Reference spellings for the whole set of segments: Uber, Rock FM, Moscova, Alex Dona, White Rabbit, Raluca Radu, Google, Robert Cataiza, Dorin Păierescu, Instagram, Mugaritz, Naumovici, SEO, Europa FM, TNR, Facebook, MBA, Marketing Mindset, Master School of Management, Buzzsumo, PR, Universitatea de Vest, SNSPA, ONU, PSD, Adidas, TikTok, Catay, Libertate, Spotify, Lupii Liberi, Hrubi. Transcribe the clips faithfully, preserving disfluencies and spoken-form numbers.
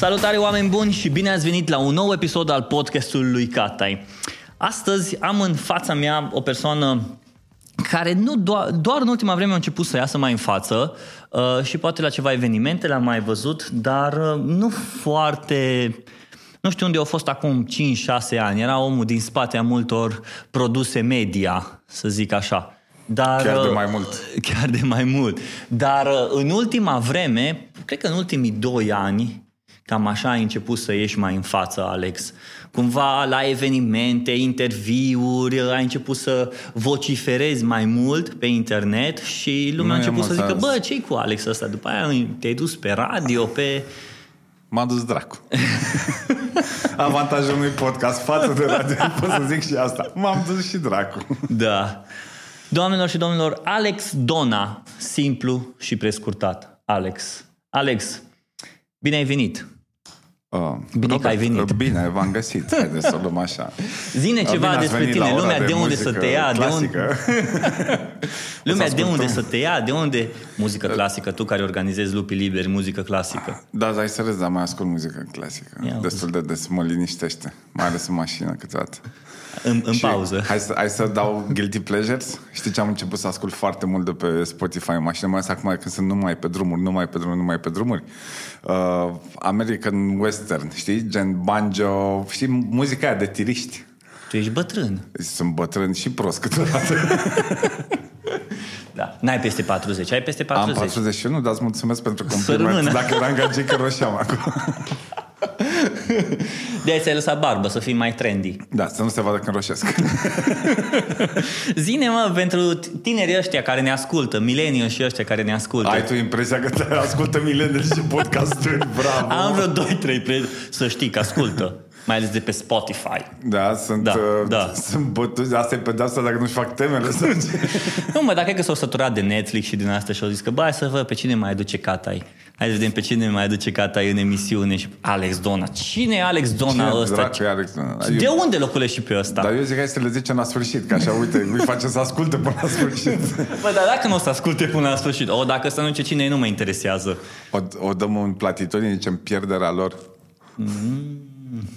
Salutare oameni buni și bine ați venit la un nou episod al podcastului lui Catay. Astăzi am în fața mea o persoană care nu do- doar în ultima vreme a început să iasă mai în față uh, și poate la ceva evenimente l-am mai văzut, dar uh, nu foarte... Nu știu unde au fost acum cinci șase ani. Era omul din spate a multor produse media, să zic așa. Dar, chiar de mai mult. Chiar de mai mult. Dar în ultima vreme, cred că în ultimii doi ani, cam așa ai început să ieși mai în față, Alex. Cumva la evenimente, interviuri, ai început să vociferezi mai mult pe internet și lumea nu a început să zică, bă, ce-i cu Alex ăsta? După aia te-ai dus pe radio, pe... M-a dus dracu. Avantajul unui podcast față de radio, pot să zic și asta. M-am dus și dracu. Da. Doamnelor și domnilor, Alex Dona, simplu și prescurtat. Alex. Alex, bine ai venit. Uh, bine Robert, că ai venit. Bine, v-am găsit. Haideți să o luăm așa. Zine ceva bine despre tine, lumea de, de unde să te ia, clasică. de unde... lumea de unde să te ia, de unde... Muzică clasică, tu care organizezi Lupii Liberi, muzică clasică. Da, dar ai să râzi, dar mai ascult muzică clasică. Ia, destul de des, mă liniștește, mai ales în mașină câteodată. În, în pauză. Hai să, hai să dau guilty pleasures. Știi ce am început să ascult foarte mult de pe Spotify în mașină, mai ales acum când sunt numai pe drumuri, numai pe drumuri, numai pe drumuri. Uh, American Western, știi? Gen banjo, știi? Muzica aia de tiriști. Tu ești bătrân. Sunt bătrân și prost câteodată. Da. N-ai peste patruzeci, ai peste patruzeci. Am patruzeci și unu, dar îți mulțumesc pentru compliment. Dacă eram gagică roșeam acum. De aia ți-ai lăsat barbă, să fii mai trendy. Da, să nu se vadă când roșesc. Zine-mă, pentru tinerii ăștia care ne ascultă, millennial și ăștia care ne ascultă. Ai tu impresia că te ascultă millennial și podcasturi, bravo. Am vreo doi trei pre... să știi că ascultă, mai ales de pe Spotify. Da, sunt, da, uh, da. Sunt bătuți, asta e pedeapsa dacă nu-și fac temele. Să... nu mă, dar cred că s-au săturat de Netflix și din asta și au zis că bă, hai să văd pe cine mai aduce Catay. Hai să vedem pe cine mai aduce Catay în emisiune și Alex Dona. Cine e Alex Dona ăsta? Alex Dona? De eu... unde loculești și pe ăsta? Dar eu zic hai să le zicem la sfârșit, că așa, uite, îi face să asculte până la sfârșit. Bă, dar dacă nu o să asculte până la sfârșit, o, dacă să nu ce cine e, nu mă interesează. O, o dăm un platitor, îi zicem pierderea lor. Mm.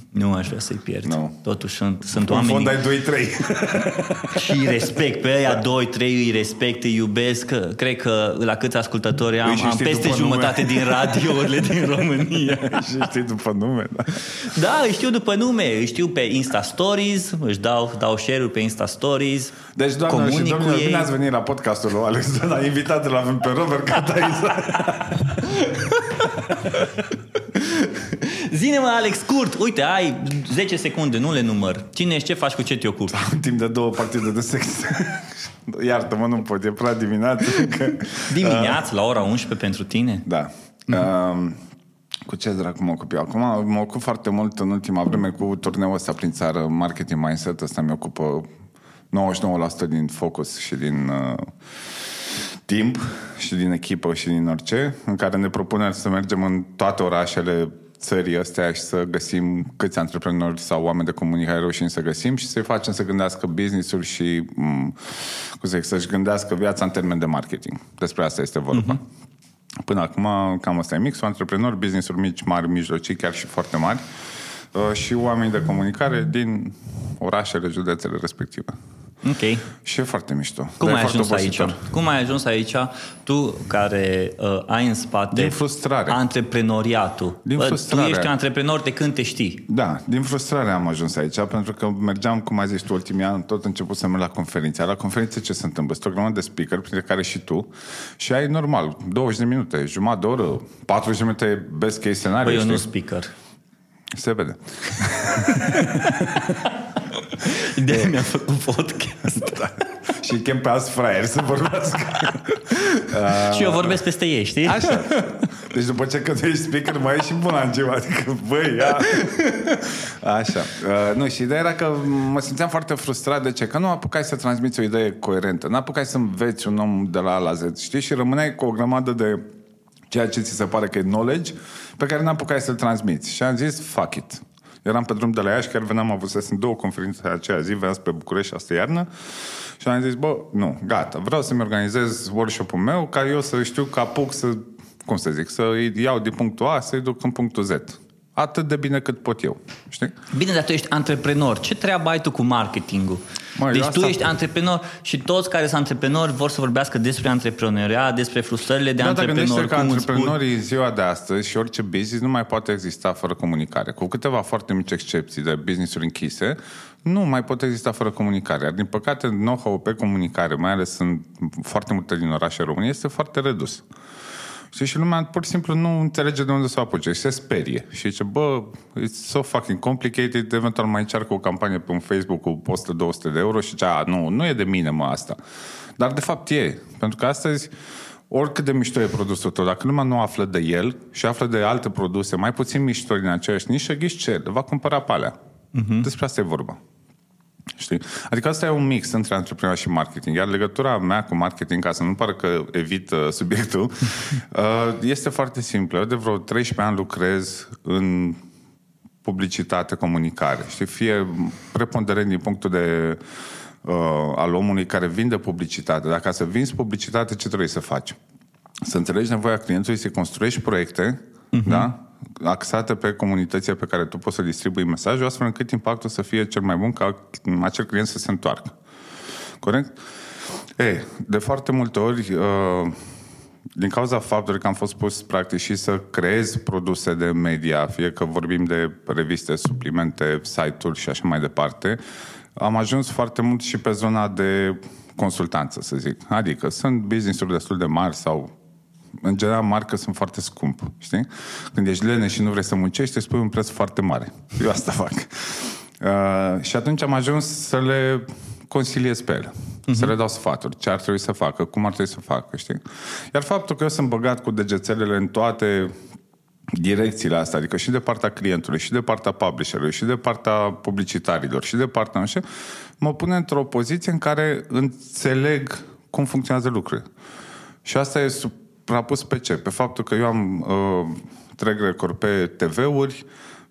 Nu aș vrea să-i pierd. No. Totuși sunt, sunt în oamenii... În fond ai doi trei. Și îi respect pe aia, doi trei îi respect, îi iubesc. Cred că la câți ascultători am, am peste jumătate nume. Din radiourile din România. Și știi după nume, da? Da, îi știu după nume. Îi știu pe Insta Stories, își dau, dau share-uri pe Insta Stories. Deci, doamnelor și domnilor, bine ați venit la podcastul lui Alex Dona. Invitat îl avem pe Robert Cataiza. Zine-mă, Alex, scurt, uite, ai zece secunde, nu le număr. Cine ești, ce faci, cu ce te ocupi? Am timp de două partide de sex. Iartă-mă, nu pot, e prea dimineață. Că, dimineață, uh, la ora unsprezece pentru tine? Da. Mm-hmm. Uh, cu ce dracu mă ocup eu? Acum mă ocup foarte mult în ultima vreme cu turneul ăsta prin țară, Marketing Mindset, ăsta mi ocupă nouăzeci și nouă la sută din focus și din... Uh, timp și din echipă și din orice, în care ne propunem să mergem în toate orașele țării astea și să găsim câți antreprenori sau oameni de comunicare reușim să găsim și să-i facem să gândească business-ul și cum să zic, să-și gândească viața în termen de marketing. Despre asta este vorba. Uh-huh. Până acum cam ăsta e mixul, antreprenori, business-uri mici, mari, mijlocii, chiar și foarte mari și oameni de comunicare din orașele, județele respective. Ok. Și e foarte mișto. Cum ai ajuns aici? Cum ai ajuns aici? Tu care uh, ai în spate din frustrare. Antreprenoriatul. Din frustrare. Tu ești antreprenor de când te știi. Da, din frustrare am ajuns aici, pentru că mergeam, cum ai zis tu, ultimii ani, tot început să merg la conferințe. La conferințe ce se întâmplă? Sunt o grămadă de speaker, printre care și tu, și ai normal douăzeci de minute, jumătate de oră, patruzeci de minute best case scenario. Păi eu nu speaker. Se vede. De-aia mi-am făcut podcast. Da. Și chem pe alți fraieri să vorbească. uh, și eu vorbesc peste ei, știi? Așa. Deci după ce că tu ești speaker, mai ești și bun la ceva. Adică, băi, ia. Așa. Uh, nu, și ideea era că mă simțeam foarte frustrat. De ce? Că nu apucai să transmiți o idee coerentă. Nu apucai să înveți un om de la A la Z, știi? Și rămâneai cu o grămadă de ceea ce ți se pare că e knowledge, pe care n-am apucat să-l transmiți. Și am zis, fuck it. Eram pe drum de la Iași, chiar veneam, avusesem în două conferințe aceea zi, veneam pe București astă iarnă și am zis, bă, nu, gata, vreau să-mi organizez workshop-ul meu, ca eu să știu că apuc să, cum să zic, să iau din punctul A, să-i duc în punctul Z. atât de bine cât pot eu. Știi? Bine, dar tu ești antreprenor. Ce treabă ai tu cu marketingul? Mă, deci tu ești antreprenor și toți care sunt antreprenori vor să vorbească despre antreprenoriat, despre frustrările de da, antreprenori. Da, dar gândește că antreprenorii ziua de astăzi și orice business nu mai poate exista fără comunicare. Cu câteva foarte mici excepții de business-uri închise, nu mai pot exista fără comunicare. Din păcate, know-how pe comunicare, mai ales în foarte multe din orașe române, este foarte redus. Și lumea pur și simplu nu înțelege de unde să o apuce și se sperie. Și zice, bă, it's so fucking complicated, eventual mai încearcă o campanie pe un Facebook cu o sută două sute de euro și zice, a, nu, nu e de mine, mă, asta. Dar de fapt e, pentru că astăzi, oricât de mișto e produsul tău, dacă lumea nu află de el și află de alte produse mai puțin mișto din aceeași nișă, ghiși ce, le va cumpăra pe alea. Uh-huh. Despre asta e vorba. Știi? Adică asta e un mix între antreprenor și marketing. Iar legătura mea cu marketing, ca să nu pară că evit uh, subiectul, uh, este foarte simplă. Eu de vreo treisprezece ani lucrez în publicitate, comunicare. Știi? Fie preponderent din punctul de uh, al omului care vinde publicitate. Dacă să vinzi publicitate, ce trebuie să faci? Să înțelegi nevoia clientului, să construiești proiecte, uh-huh. da? Axată pe comunitățile pe care tu poți să distribui mesajul, astfel încât impactul să fie cel mai bun ca acel client să se întoarcă. Corect? Ei, de foarte multe ori, din cauza faptului că am fost pus practic și să creez produse de media, fie că vorbim de reviste, suplimente, site-uri și așa mai departe, am ajuns foarte mult și pe zona de consultanță, să zic. Adică sunt business-uri destul de mari sau în general, marca sunt foarte scump, știi? Când ești leneș și nu vrei să muncești, îți pui un preț foarte mare. Eu asta fac. Uh, și atunci am ajuns să le consiliez pe ele. Uh-huh. Să le dau sfaturi. Ce ar trebui să facă, cum ar trebui să facă, știi? Iar faptul că eu sunt băgat cu degețelele în toate direcțiile astea, adică și de partea clientului, și de partea publisherului, și de partea publicitarilor, și de partea nu știu, mă pune într-o poziție în care înțeleg cum funcționează lucrurile. Și asta e sub pus pe ce? Pe faptul că eu am uh, trec record pe T V-uri,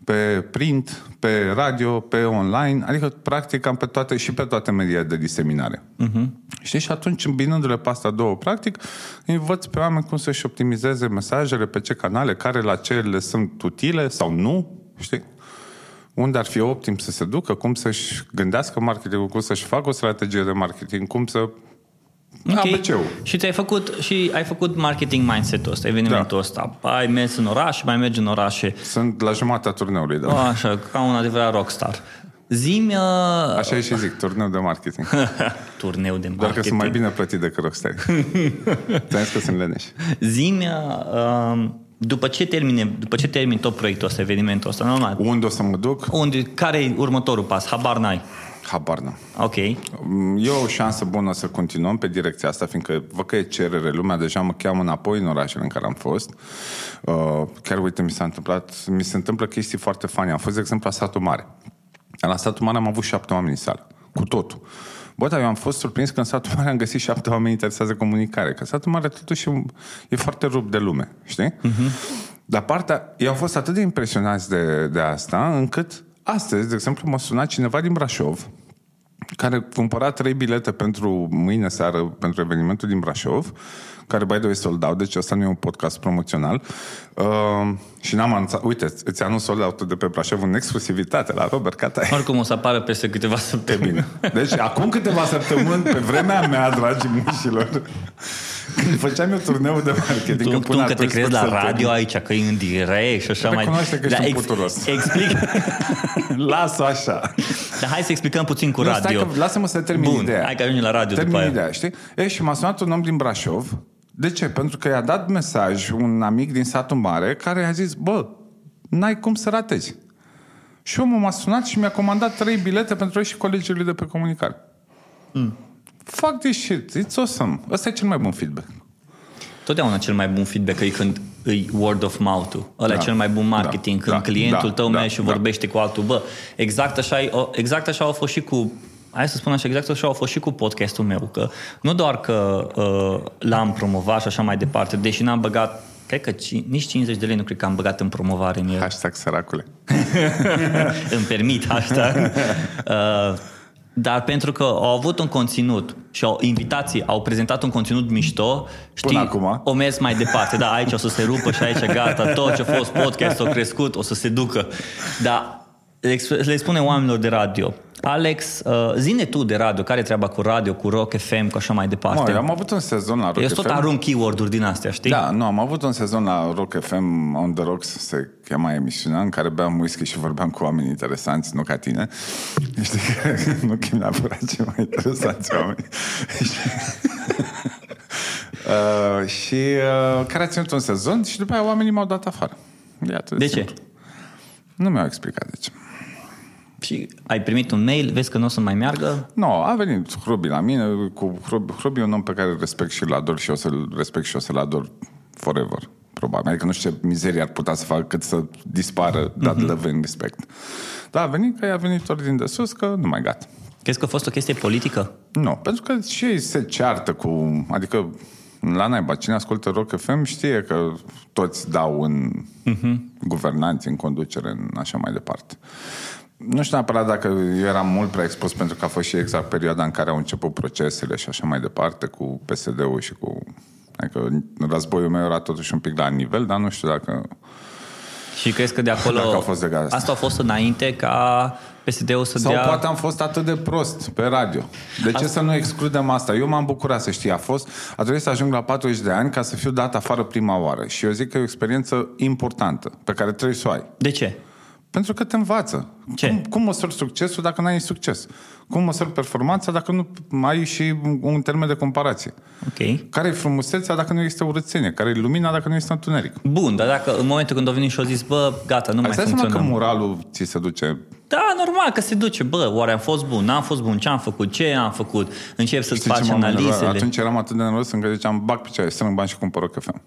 pe print, pe radio, pe online, adică practic am pe toate și pe toate media de diseminare. Uh-huh. Știi? Și atunci, îmbinându-le pe astea două, practic, învăț pe oameni cum să-și optimizeze mesajele, pe ce canale, care la ce le sunt utile sau nu, știi? Unde ar fi optim să se ducă, cum să-și gândească marketingul, cum să-și facă o strategie de marketing, cum să... Okay. Și ți-ai făcut, și ai făcut marketing mindset-ul ăsta, evenimentul da. ăsta. Ai mers în oraș, mai mergi în orașe. Sunt la jumătatea turneului, da. Așa, ca un adevărat rockstar. Zi-mi... Uh... Așa e și zic, turneu de marketing. Turneu de marketing. Doar că sunt mai bine plătit decât rockstar. Ți-am zis că sunt leneș. Zi-mi... Uh... După ce termine, după ce termin tot proiectul ăsta, evenimentul ăsta, normal. Unde o să mă duc? Unde, care e următorul pas? Habar n-ai. Habar n-am. Ok. E o șansă bună să continuăm pe direcția asta, fiindcă văd că e cerere, lumea deja mă cheamă înapoi în orașele în care am fost. Uh, chiar uite, mi s-a întâmplat, mi se întâmplă chestii foarte funny. Am fost, de exemplu, la Satul Mare. La Satul Mare am avut șapte oameni în sală, cu totul. Bă, dar eu am fost surprins că în Satul Mare am găsit șapte oameni interesați de comunicare. Că Satul Mare totuși e foarte rupt de lume, știi? Uh-huh. Dar partea, ei au fost atât de impresionați de, de asta, încât astăzi, de exemplu, m-a sunat cineva din Brașov care cumpăra trei bilete pentru mâine seară, pentru evenimentul din Brașov, care, by the way, sold out, deci ăsta nu e un podcast promoțional. Uh, și n-am anunțat, uite, îți anunț sold out de pe Brașov în exclusivitate la Robert Cataiza. Oricum o să apară peste câteva săptămâni. Bine. Deci, acum câteva săptămâni, pe vremea mea, dragii mușilor, când făceam eu turneul de marketing... Tu, tu că te crezi la radio aici, că e în direct și așa mai... Recunoaște că ești un puturos. Explic... Las-o așa. Dar hai să explicăm puțin cu radio. Nu, stai că, lasă-mă să termin Bun, ideea. Hai că ajungi la radio termin după ideea, aia. Știi? E, și m-a sunat un om din Brașov. De ce? Pentru că i-a dat mesaj un amic din Satul Mare care i-a zis, bă, n-ai cum să ratezi. Și omul m-a sunat și mi-a comandat trei bilete pentru el și colegii lui de pe comunicare. Mm. Fuck this shit, it's awesome. Ăsta e cel mai bun feedback. Totdeauna cel mai bun feedback e când îi word of mouth-ul. Ăla da, e cel mai bun marketing, da, când da, clientul da, tău da, merge și da, vorbește da. cu altul. Bă, exact așa, exact așa au fost și cu... Hai să spun așa, exact așa au fost și cu podcastul meu, că nu doar că uh, l-am promovat și așa mai departe, deși n-am băgat, cred că ci, nici cincizeci de lei nu cred că am băgat în promovare în el. Hashtag săracule. Îmi permit hashtag. Uh, Dar pentru că au avut un conținut și au invitații, au prezentat un conținut mișto, știi, până acum o mers mai departe. Da, aici o să se rupă și aici gata, tot ce a fost podcast a crescut, o să se ducă. Dar le spune oamenilor de radio: Alex, uh, zi-ne tu de radio, care treaba cu radio, cu Rock F M, cu așa mai departe. Măi, am avut un sezon la Rock Eu F M. Eu tot arunc keyword-uri din astea, știi? Da, nu, am avut un sezon la Rock F M, On the Rocks se chema emisiunea, în care beam whisky și vorbeam cu oameni interesanți, nu ca tine. Știi că nu chem neapărat cei mai interesanți oameni. uh, și uh, care a ținut un sezon și după aia oamenii m-au dat afară. Iată, de simplu. Ce? Nu mi-au explicat de ce. Și ai primit un mail, vezi că nu o să mai meargă? Nu, no, a venit Hrubi la mine. Cu Hrubi, Hrubi e un om pe care îl respect și îl ador și o să-l respect și o să-l ador forever, probabil. Adică nu știu ce mizerie ar putea să facă cât să dispară dat mm-hmm. love and respect. Dar a venit că i-a venit ordin de sus, că nu mai gata. Crezi că a fost o chestie politică? Nu, pentru că și ei se ceartă cu... Adică la naiba, cine ascultă Rock F M știe că toți dau în uh-huh. guvernanți, în conducere, în așa mai departe. Nu știu neapărat dacă eu eram mult prea expus, pentru că a fost și exact perioada în care au început procesele și așa mai departe cu P S D-ul și cu... Adică războiul meu era totuși un pic la nivel, dar nu știu dacă... Și crezi că de acolo... Dacă a fost de asta. asta a fost înainte ca... P S D-ul să Sau dea... poate am fost atât de prost pe radio. De ce asta... să nu excludem asta? Eu m-am bucurat să știi, a fost... A trebuit să ajung la patruzeci de ani ca să fiu dat afară prima oară. Și eu zic că e o experiență importantă pe care trebuie să o ai. De ce? Pentru că te învață. Ce? Cum, cum măsori succesul dacă n-ai succes? Cum măsori performanța dacă nu ai și un termen de comparație? Okay. Care e frumusețea dacă nu există urățenie? Care e lumina dacă nu există întuneric? Bun, dar dacă în momentul când o veni și o zis, bă, gata, nu mai funcționăm. Ai că moralul ți se duce... Da, normal că se duce, bă, oare am fost bun, n-am fost bun, ce-am făcut, ce am făcut, încep să-ți faci analizele. Atunci eram atât de nervos încât ziceam, bag picioare, strâng bani și cumpăr o cafea.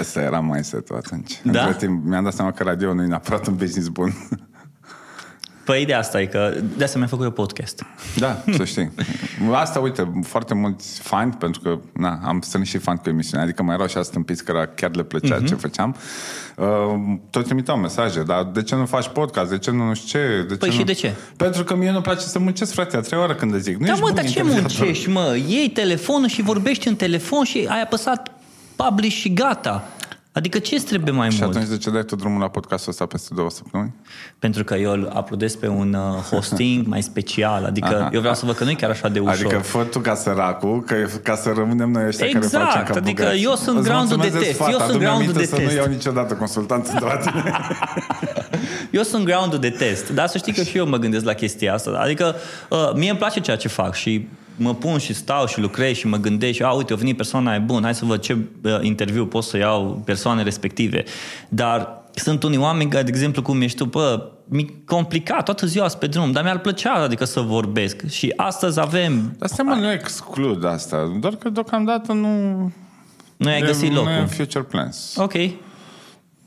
Asta era mindset-ul atunci. Da? Între timp mi-am dat seama că radio nu e neapărat un business bun. Păi de asta e că, de asta mi-am făcut eu podcast. Da, să știi. Asta, uite, foarte mulți fani, pentru că na, am strâns și fani cu emisiunea, adică mai erau și astâmpiți că chiar le plăcea uh-huh. ce făceam. Uh, tot trimiteau mesaje, dar de ce nu faci podcast? De ce nu, nu știu ce? De păi ce și nu? De ce? Pentru că mie nu place să muncesc, frate, a treia oară când le zic. Nu da, mă, dar ce muncești, mă? Iei telefonul și vorbești în telefon și ai apăsat publish și gata. Adică ce-ți trebuie mai și mult? Și atunci de ce dai tu drumul la podcastul ăsta peste două săptămâni? Pentru că eu îl uploadez pe un hosting mai special. Adică Aha. eu vreau să văd că nu e chiar așa de ușor. Adică fă tu ca săracul, că, ca să rămânem noi ăștia exact, care facem ca adică bugați. Eu sunt ground-ul de test. Eu sunt ground-ul de test. Să nu iau niciodată consultanță de la tine. Eu sunt ground-ul de test. Dar să știi că și eu mă gândesc la chestia asta. Adică mie îmi place ceea ce fac și... mă pun și stau și lucrez și mă gândesc și, a, uite, a venit persoana aia bună, hai să văd ce uh, interviu pot să iau persoane respective. Dar sunt unii oameni care, de exemplu, cum ești tu, bă, mi-e complicat, toată ziua sunt pe drum, dar mi-ar plăcea, adică, să vorbesc. Și astăzi avem... Dar seama, nu exclud asta, doar că deocamdată nu... Nu ai găsit locul. Nu e future plans. Ok.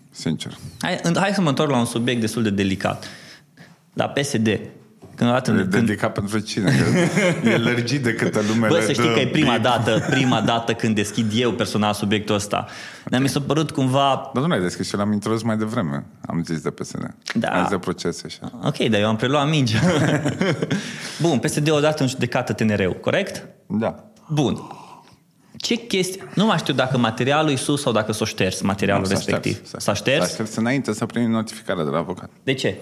Sincer. Hai, hai să mă întorc la un subiect destul de delicat. La P S D. Când... Dedicat pentru cine? Că e lărgit de câtă lume. Bă, să știi că e prima dată, prima dată când deschid eu personal subiectul ăsta. Mi s-a părut cumva... Dar nu l-ai deschis și l-am introdus mai devreme. Am zis de P S D. Da. Am zis de procese și... Ok, dar eu am preluat mingea. Bun, P S D odată în judecată T N R-ul, corect? Da. Bun. Ce chestii... Nu mai știu dacă materialul e sus sau dacă s-a șters materialul nu, respectiv. S-a șters. S-a șters? S-a șters înainte să primim notificarea de la avocat. De ce?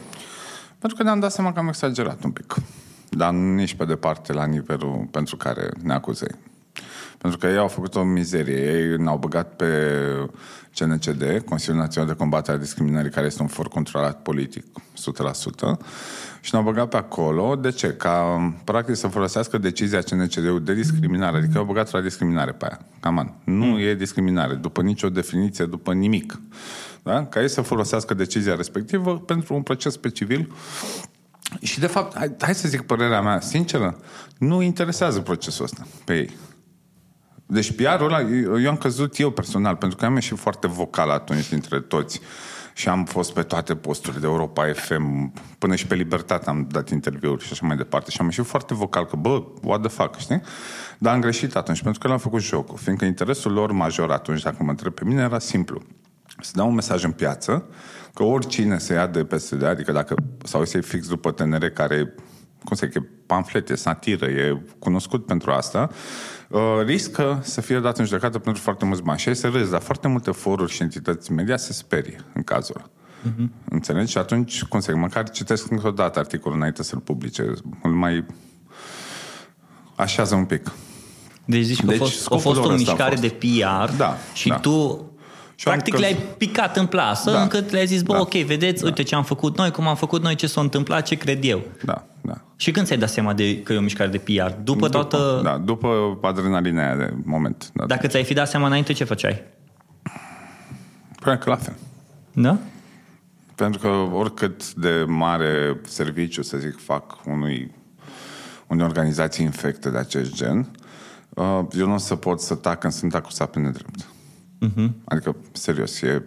Pentru că ne-am dat seama că am exagerat un pic. Dar nici pe departe la nivelul pentru care ne acuză. Pentru că ei au făcut o mizerie. Ei ne-au băgat pe C N C D, Consiliul Național de Combatere a Discriminării, care este un for controlat politic, o sută la sută. Și ne-au băgat pe acolo. De ce? Ca, practic, să folosească decizia C N C D-ul de discriminare. Adică au băgat la discriminare pe aia. Caman. Nu e discriminare. După nicio definiție, după nimic. Da? Ca ei să folosească decizia respectivă pentru un proces pe civil. Și de fapt, hai, hai să zic părerea mea sinceră, nu interesează procesul ăsta pe ei. Deci P R-ul ăla, eu am căzut eu personal, pentru că am ieșit foarte vocal atunci dintre toți și am fost pe toate posturile de Europa F M, până și pe Libertate am dat interviuri și așa mai departe. Și am ieșit foarte vocal că, bă, what the fuck, știi? Dar am greșit atunci, pentru că l-am făcut jocul, fiindcă interesul lor major atunci, dacă mă întreb pe mine, era simplu. să dau un mesaj în piață că oricine se ia de P S D, adică dacă, sau să iei fix după T N R, care, cum se zice, pamflete, satiră, e cunoscut pentru asta, uh, riscă să fie dat în judecată pentru foarte mulți bani. Și ai să râzi, dar foarte multe foruri și entități media se sperie în cazul ăla. Uh-huh. Înțelegi? Și atunci, cum se zice, măcar citesc încă o dată articolul înainte să-l publice, îl mai așează un pic. Deci zici că deci, a fost, a fost o mișcare fost. de P R, da, și da. tu... Și practic că... le-ai picat în plasă, da. încât le-ai zis, bă, da. ok, vedeți, da. uite ce am făcut noi, cum am făcut noi, ce s-a întâmplat, ce cred eu. Da, da. Și când ți-ai dat seama de, că e o mișcare de P R? După, după toată... Da, după adrenalina aia de moment. Da. Dacă ți-ai fi dat seama înainte, ce făceai? Păi că la fel. Da? Pentru că oricât de mare serviciu, să zic, fac unui, unei organizații infecte de acest gen, eu nu o să pot să tac când sunt acuzat pe nedrept. Uh-huh. Adică, serios, e,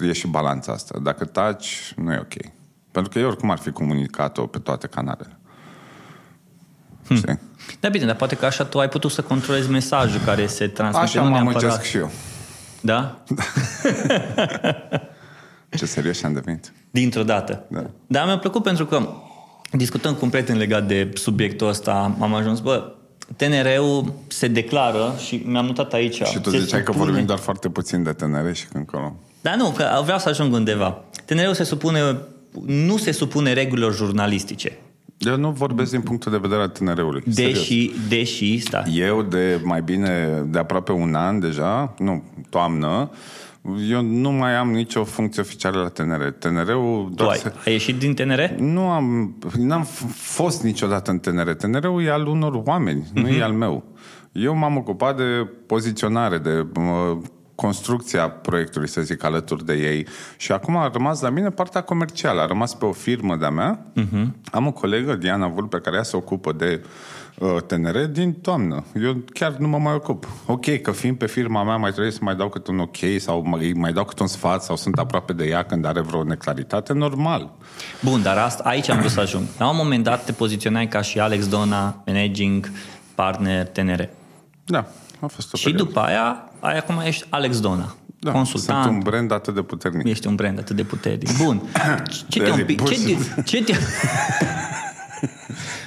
e și balanța asta. Dacă taci, nu e ok. Pentru că eu oricum ar fi comunicat-o pe toate canalele. Hmm. Da, bine, dar poate că așa tu ai putut să controlezi mesajul care se transmite. Așa mă amăgesc și eu. Da? Da. Ce serios am devenit. Dintr-o dată. Da. Dar mi-a plăcut pentru că discutăm cu un prieten legat de subiectul ăsta, am ajuns, bă, T N R-ul se declară și mi-am notat aici. Și tu ziceai că vorbim doar foarte puțin de T N R și când acolo. Dar nu, că vreau să ajung undeva. T N R-ul se supune, nu se supune regulilor jurnalistice. Eu nu vorbesc din punctul de vedere al T N R-ului. Deși, deși, da. Eu de mai bine, de aproape un an deja, nu, toamnă, eu nu mai am nicio funcție oficială la T N R. T N R-ul... Tu ai, se... ai ieșit din T N R? Nu am... N-am fost niciodată în T N R. T N R-ul e al unor oameni, mm-hmm. nu e al meu. Eu m-am ocupat de poziționare, de uh, construcția proiectului, să zic, alături de ei. Și acum a rămas la mine partea comercială. A rămas pe o firmă de-a mea. Mm-hmm. Am o colegă, Diana Vulpe, care ea se ocupă de uh, T N R din toamnă. Eu chiar nu mă mai ocup. Ok, că fiind pe firma mea mai trebuie să mai dau câte un ok sau mai, mai dau câte un sfat sau sunt aproape de ea când are vreo neclaritate, normal. Bun, dar asta, aici am vrut să ajung. La un moment dat te poziționai ca și Alex Dona, managing partner T N R. Da. Și după aia, aia acum ești Alex Dona, da, consultant. Sunt un brand atât de puternic. Ești un brand atât de puternic. Bun. Ce te-am pic... Ce, ce te...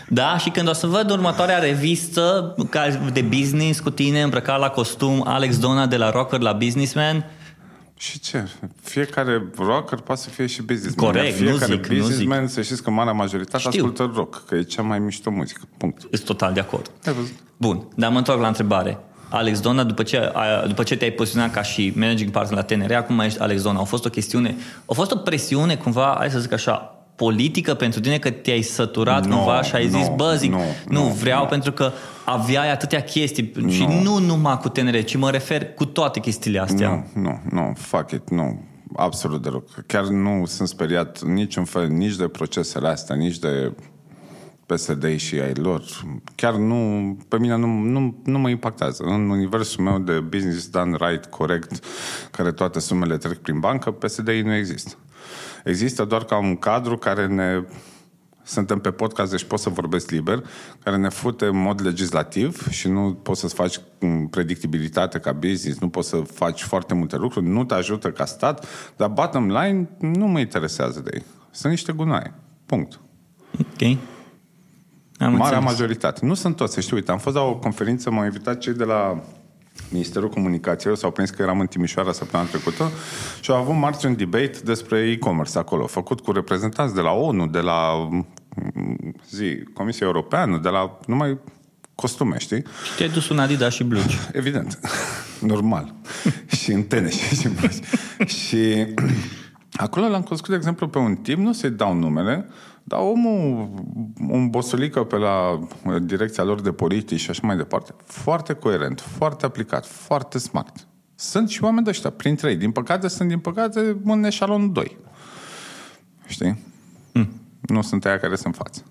Da, și când o să văd următoarea revistă de business cu tine îmbrăcat la costum, Alex Dona de la rocker la businessman... Și ce? Fiecare rocker poate să fie și businessman. Corect, fiecare nu zic, businessman, nu zic. Să știți că marea majoritate Știu. ascultă rock, că e cea mai mișto muzică. Punct. Ești total de acord. Bun, dar mă întorc la întrebare. Alex Dona, după ce, după ce te-ai poziționat ca și managing partner la T N R, acum ești Alex Dona. A fost o chestiune, a fost o presiune cumva, hai să zic așa, politică pentru tine că te-ai săturat no, cumva și ai no, zis, bă, zic, no, nu, no, vreau no. pentru că aveai atâtea chestii no. și nu numai cu T N R, ci mă refer cu toate chestiile astea. Nu, nu, nu, fuck it, nu, absolut deloc. Chiar nu sunt speriat niciun fel, nici de procesele astea, nici de... P S D și ai lor. Chiar nu, pe mine nu, nu, nu mă impactează. În universul meu de business done right, corect, care toate sumele trec prin bancă, P S D-ii nu există. Există doar ca un cadru care ne... Suntem pe podcast, deci pot să vorbesc liber, care ne fute în mod legislativ și nu poți să-ți faci predictibilitate ca business, nu poți să faci foarte multe lucruri, nu te ajută ca stat, dar bottom line nu mă interesează de ei. Sunt niște gunoaie. Punct. Ok. Am Marea înțeles. majoritate. Nu sunt toți, să știu. Uite, am fost la o conferință, m-au invitat cei de la Ministerul Comunicațiilor, s-au prins că eram în Timișoara săptămâna trecută și au avut marți un debate despre e-commerce acolo, făcut cu reprezentanți de la O N U, de la zi, Comisia Europeană, de la numai costume, știi? Și te-ai dus un Adidas și blugi. Evident. Normal. Și în tenis și în blugi. Și acolo l-am cunoscut, de exemplu, pe un timp, nu se dau numele, dar omul, un bosulică pe la direcția lor de politici și așa mai departe, foarte coerent, foarte aplicat, foarte smart. Sunt și oameni de ăștia, printre ei. Din păcate, sunt, din păcate, în eșalonul doi. Știi? Mm. Nu sunt aia care sunt în față.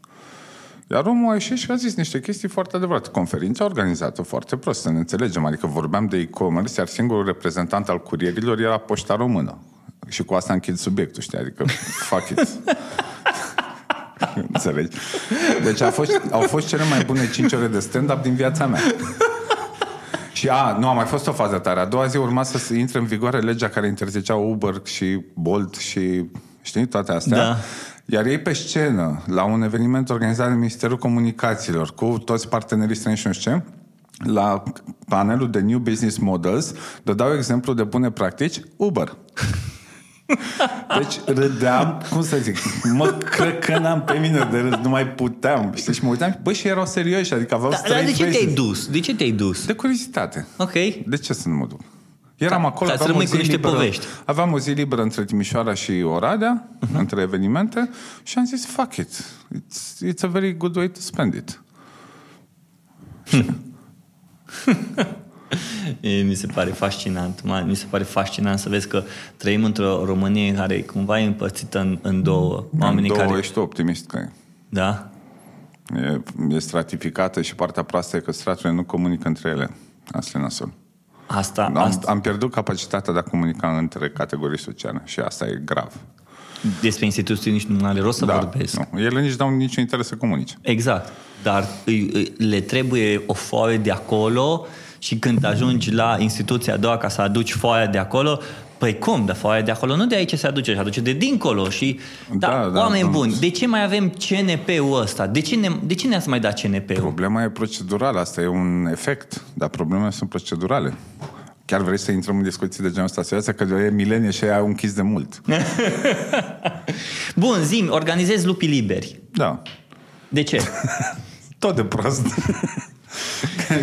Iar omul a ieșit și a zis niște chestii foarte adevărate. Conferința organizată foarte prost, să ne înțelegem. Adică vorbeam de e-commerce, iar singurul reprezentant al curierilor era Poșta Română. Și cu asta închid subiectul, știi? Adică, fuck it. Înțelegi? Deci au fost, au fost cele mai bune cinci ore de stand-up din viața mea. Și a, nu a mai fost o fază tare. A doua zi urma să intre în vigoare legea care interzicea Uber și Bolt și știi toate astea. Da. Iar ei pe scenă, la un eveniment organizat de Ministerul Comunicațiilor, cu toți partenerii străini și nu știu ce, la panelul de New Business Models, dădeau exemplu de bune practici Uber. Deci râdeam, cum să zic, mă crăcănam pe mine de râs, nu mai puteam. Știi? Și mă uitam, băi, și erau serioși, adică aveau da, straight faces. Dar de ce te-ai dus? De ce te-ai dus? De curiozitate. Ok. De ce să nu mă duc? Eram acolo, aveam o, zi liberă, aveam o zi liberă între Timișoara și Oradea, uh-huh. între evenimente, și am zis, fuck it, it's, it's a very good way to spend it. Hmm. Mi se pare fascinant, mi se pare fascinant să vezi că trăim într-o Românie care cumva e împărțită în, în două. Oamenii în două care... ești optimist că e. Da? E, e stratificată și partea proastă e că straturile nu comunică între ele. Asta e nasul. Asta, am, asta... am pierdut capacitatea de a comunica între categorii sociale și asta e grav. Despre instituții nici nu are rost să da, vorbesc. Nu. Ele nici n-au niciun interes să comunice. Exact. Dar le trebuie o foaie de acolo și când ajungi la instituția a doua ca să aduci foaia de acolo, păi cum, dar foaia de acolo nu de aici se aduce, se aduce de dincolo. Și da, da, da, oameni da, buni, de ce mai avem C N P-ul ăsta? De ce, ne, de ce ne-ați mai dat C N P-ul? Problema e procedurală, asta e un efect, dar problemele sunt procedurale. Chiar vrei să intrăm în discuții de genul ăsta serioasă? Că e milenie și aia au închis de mult. Bun, zi-mi, organizezi Lupii Liberi. Da. De ce? Tot de prost.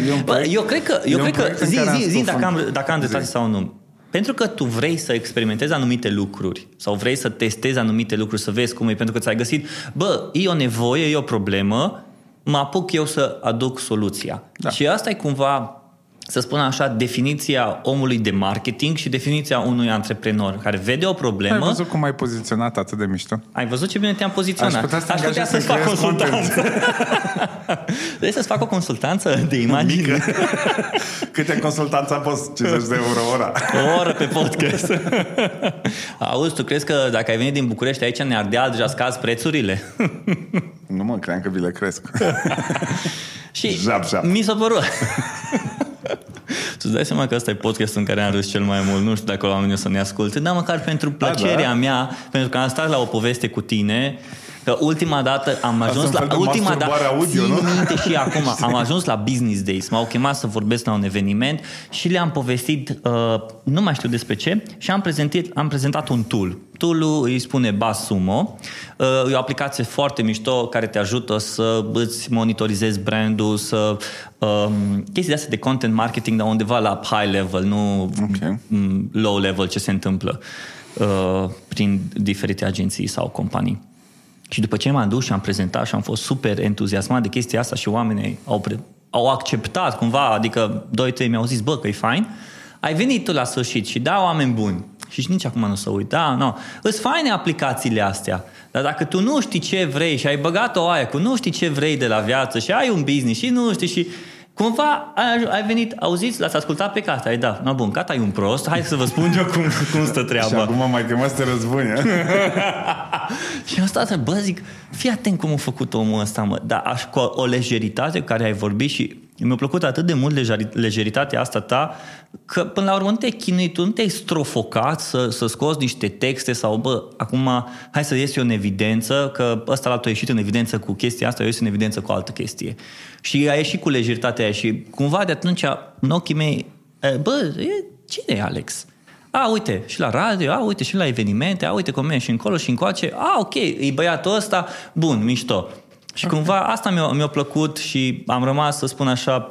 eu, proiect, eu cred că... Eu cred că zi, zi, zi dacă am, dacă am dreptate sau nu. Pentru că tu vrei să experimentezi anumite lucruri sau vrei să testezi anumite lucruri, să vezi cum e, pentru că ți-ai găsit, bă, e o nevoie, e o problemă, mă apuc eu să aduc soluția. Da. Și asta e cumva... să spun așa, definiția omului de marketing și definiția unui antreprenor care vede o problemă... Ai văzut cum ai poziționat atât de mișto? Ai văzut ce bine te-am poziționat? Aș putea, Aș putea să-ți fac consultanță. Vrei să-ți fac o consultanță de imagine? Câte consultanță am fost? cincizeci de euro ora. O oră pe podcast. Auzi, tu crezi că dacă ai venit din București aici ne ardea deja scazi prețurile? Nu mă, cream că vi le cresc. Și jap, jap. Mi s-a părut... Tu îți dai seama că ăsta e podcastul în care am râs cel mai mult. Nu știu dacă oamenii o să ne asculte, dar măcar pentru plăcerea da, da. mea, pentru că am stat la o poveste cu tine, că ultima dată am ajuns la ultima dată audio, nu? Minte și acum am ajuns la Business Days. M-au chemat să vorbesc la un eveniment și le-am povestit, uh, nu mai știu despre ce, și am prezentat am prezentat un tool. Tool-ul îi spune Buzzsumo. Uh, e o aplicație foarte mișto care te ajută să îți monitorizezi brandul, să uh, chestii de astea de content marketing, dar undeva la high level, nu okay. low level ce se întâmplă uh, prin diferite agenții sau companii. Și după ce m-am dus și am prezentat și am fost super entuziasmat de chestia asta și oamenii au, pre- au acceptat cumva, adică doi trei mi-au zis, bă, că e fain, ai venit tu la sfârșit și da, oameni buni. Și nici acum nu se uită, da, nu, îs faine aplicațiile astea, dar dacă tu nu știi ce vrei și ai băgat-o aia cu nu știi ce vrei de la viață și ai un business și nu știi și... Cumva ai, ai venit, auziți, l-ați ascultat pe Catay, da, no, bun, Catay e un prost, hai să vă spun eu cum, cum stă treaba. Și acum mai chemat să te răzbune. Și am stat, bă, zic, fii atent cum a făcut omul ăsta, mă, dar aș, cu o lejeritate cu care ai vorbit și mi-a plăcut atât de mult lejeritatea asta ta, că până la urmă nu te-ai chinuit, tu nu te-ai strofocat să, să scoți niște texte sau, bă, acum hai să ies eu în evidență, că ăsta l-a ieșit în evidență cu chestia asta, eu ies în evidență cu altă chestie. Și a ieșit cu lejeritatea aia și cumva de atunci în ochii mei, bă, cine e Alex? A, uite, și la radio, a, uite, și la evenimente, a, uite, cum e și încolo și încoace, a, ok, e băiatul ăsta, bun, mișto. Și cumva asta mi-a, mi-a plăcut și am rămas, să spun așa,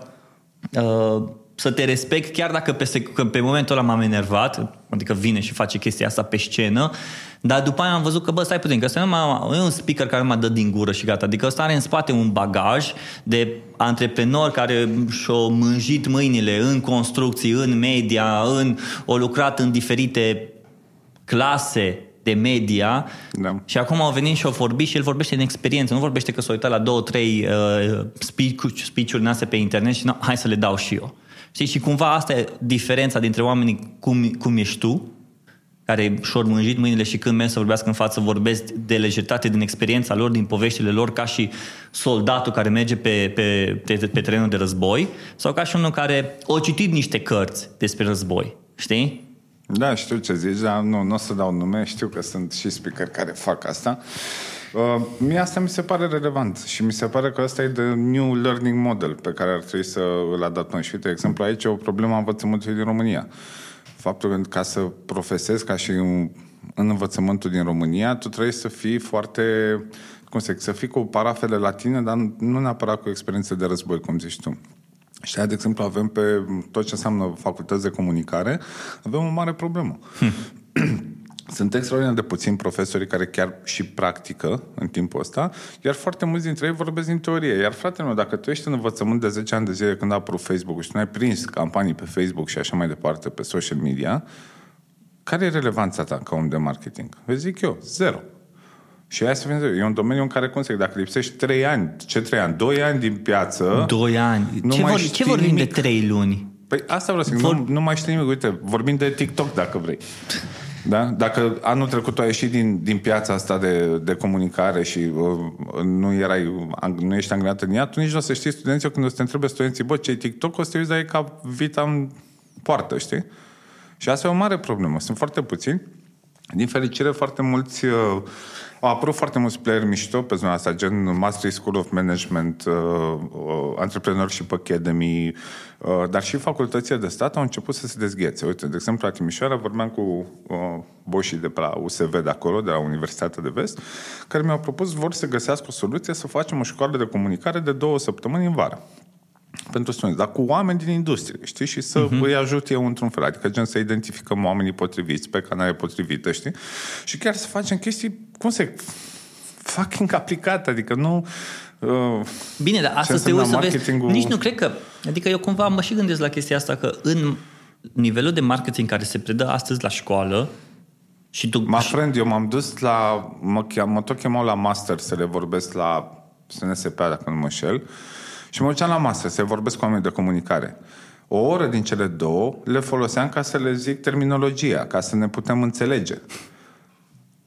uh, să te respect, chiar dacă peste, că pe momentul ăla m-am enervat, adică vine și face chestia asta pe scenă, dar după aia am văzut că, bă, stai puțin, că ăsta nu e un speaker care mă dă din gură și gata, adică ăsta are în spate un bagaj de antreprenor care și-o mânjit mâinile în construcții, în media, în, o lucrat în diferite clase de media da. Și acum au venit și au vorbit și el vorbește în experiență, nu vorbește că s-a uitat la două, trei uh, speech-uri din astea pe internet și no, hai să le dau și eu. Știi? Și cumva asta e diferența dintre oamenii cum, cum ești tu care e ușor mânjit mâinile și când merg să vorbească în față vorbesc de lejertate, din experiența lor, din poveștile lor, ca și soldatul care merge pe, pe, pe, pe terenul de război sau ca și unul care a citit niște cărți despre război, știi? Da, știu ce zici, dar nu, nu o să dau nume, știu că sunt și speaker care fac asta. Uh, mie asta mi se pare relevant și mi se pare că ăsta e the new learning model pe care ar trebui să îl adaptăm. Și uite, de exemplu, aici e o problemă a învățământului din România. Faptul că ca să profesezi ca și în, în învățământul din România, tu trebuie să fii foarte, cum să zic, să fii cu parafele la tine, dar nu neapărat cu experiențe de război, cum zici tu. Și de exemplu, avem pe tot ce înseamnă facultăți de comunicare, avem o mare problemă. Hmm. Sunt extraordinar de puțini profesori care chiar și practică în timpul ăsta, iar foarte mulți dintre ei vorbesc din teorie. Iar fratele meu, dacă tu ești în învățământ de zece ani de zile când a apărut Facebook și tu n-ai prins campanii pe Facebook și așa mai departe, pe social media, care e relevanța ta ca om de marketing? Vă zic eu, zero. Și aia să fie, e un domeniu în care, cum să zic, dacă lipsești trei ani, ce trei ani? doi ani din piață... doi ani? Ce, vor, ce vorbim nimic. De trei luni? Păi asta vreau să zic, vor... nu, nu mai știu nimic. Uite, vorbim de TikTok dacă vrei. Da? Dacă anul trecut ai ieșit din, din piața asta de, de comunicare și uh, nu, erai, nu ești angrenat în ea, tu nici nu o să știi studenții, când o să te întrebe studenții, bă, ce-i TikTok, o să te uiți la ei ca vita în poartă, știi? Și asta e o mare problemă. Sunt foarte puțini. Din fericire, foarte mulți... Uh, au apărut foarte mulți player mișto pe zona asta, gen Master School of Management, uh, uh, Entrepreneurship Academy, uh, dar și facultățile de stat au început să se dezghețe. Uite, de exemplu, la Timișoara vorbeam cu uh, boșii de la U S V de acolo, de la Universitatea de Vest, care mi-au propus, vor să găsească o soluție să facem o școală de comunicare de două săptămâni în vară. Pentru studenți, dar cu oameni din industrie, știi? Și să uh-huh. îi ajut eu într-un fel. Adică gen să identificăm oamenii potriviți pe canale potrivite, știi? Și chiar să facem chestii, cum se fucking aplicate, adică nu... Uh, Bine, dar asta te uiți să vezi... Nici nu cred că... Adică eu cumva mă și gândesc la chestia asta că în nivelul de marketing care se predă astăzi la școală și tu... My friend, eu m-am dus la... Mă, cheam, mă tot chemau la master să le vorbesc la S N S P A, dacă nu mă înșel. Și mă duceam la masă, să vorbesc cu oamenii de comunicare. O oră din cele două le foloseam ca să le zic terminologia, ca să ne putem înțelege.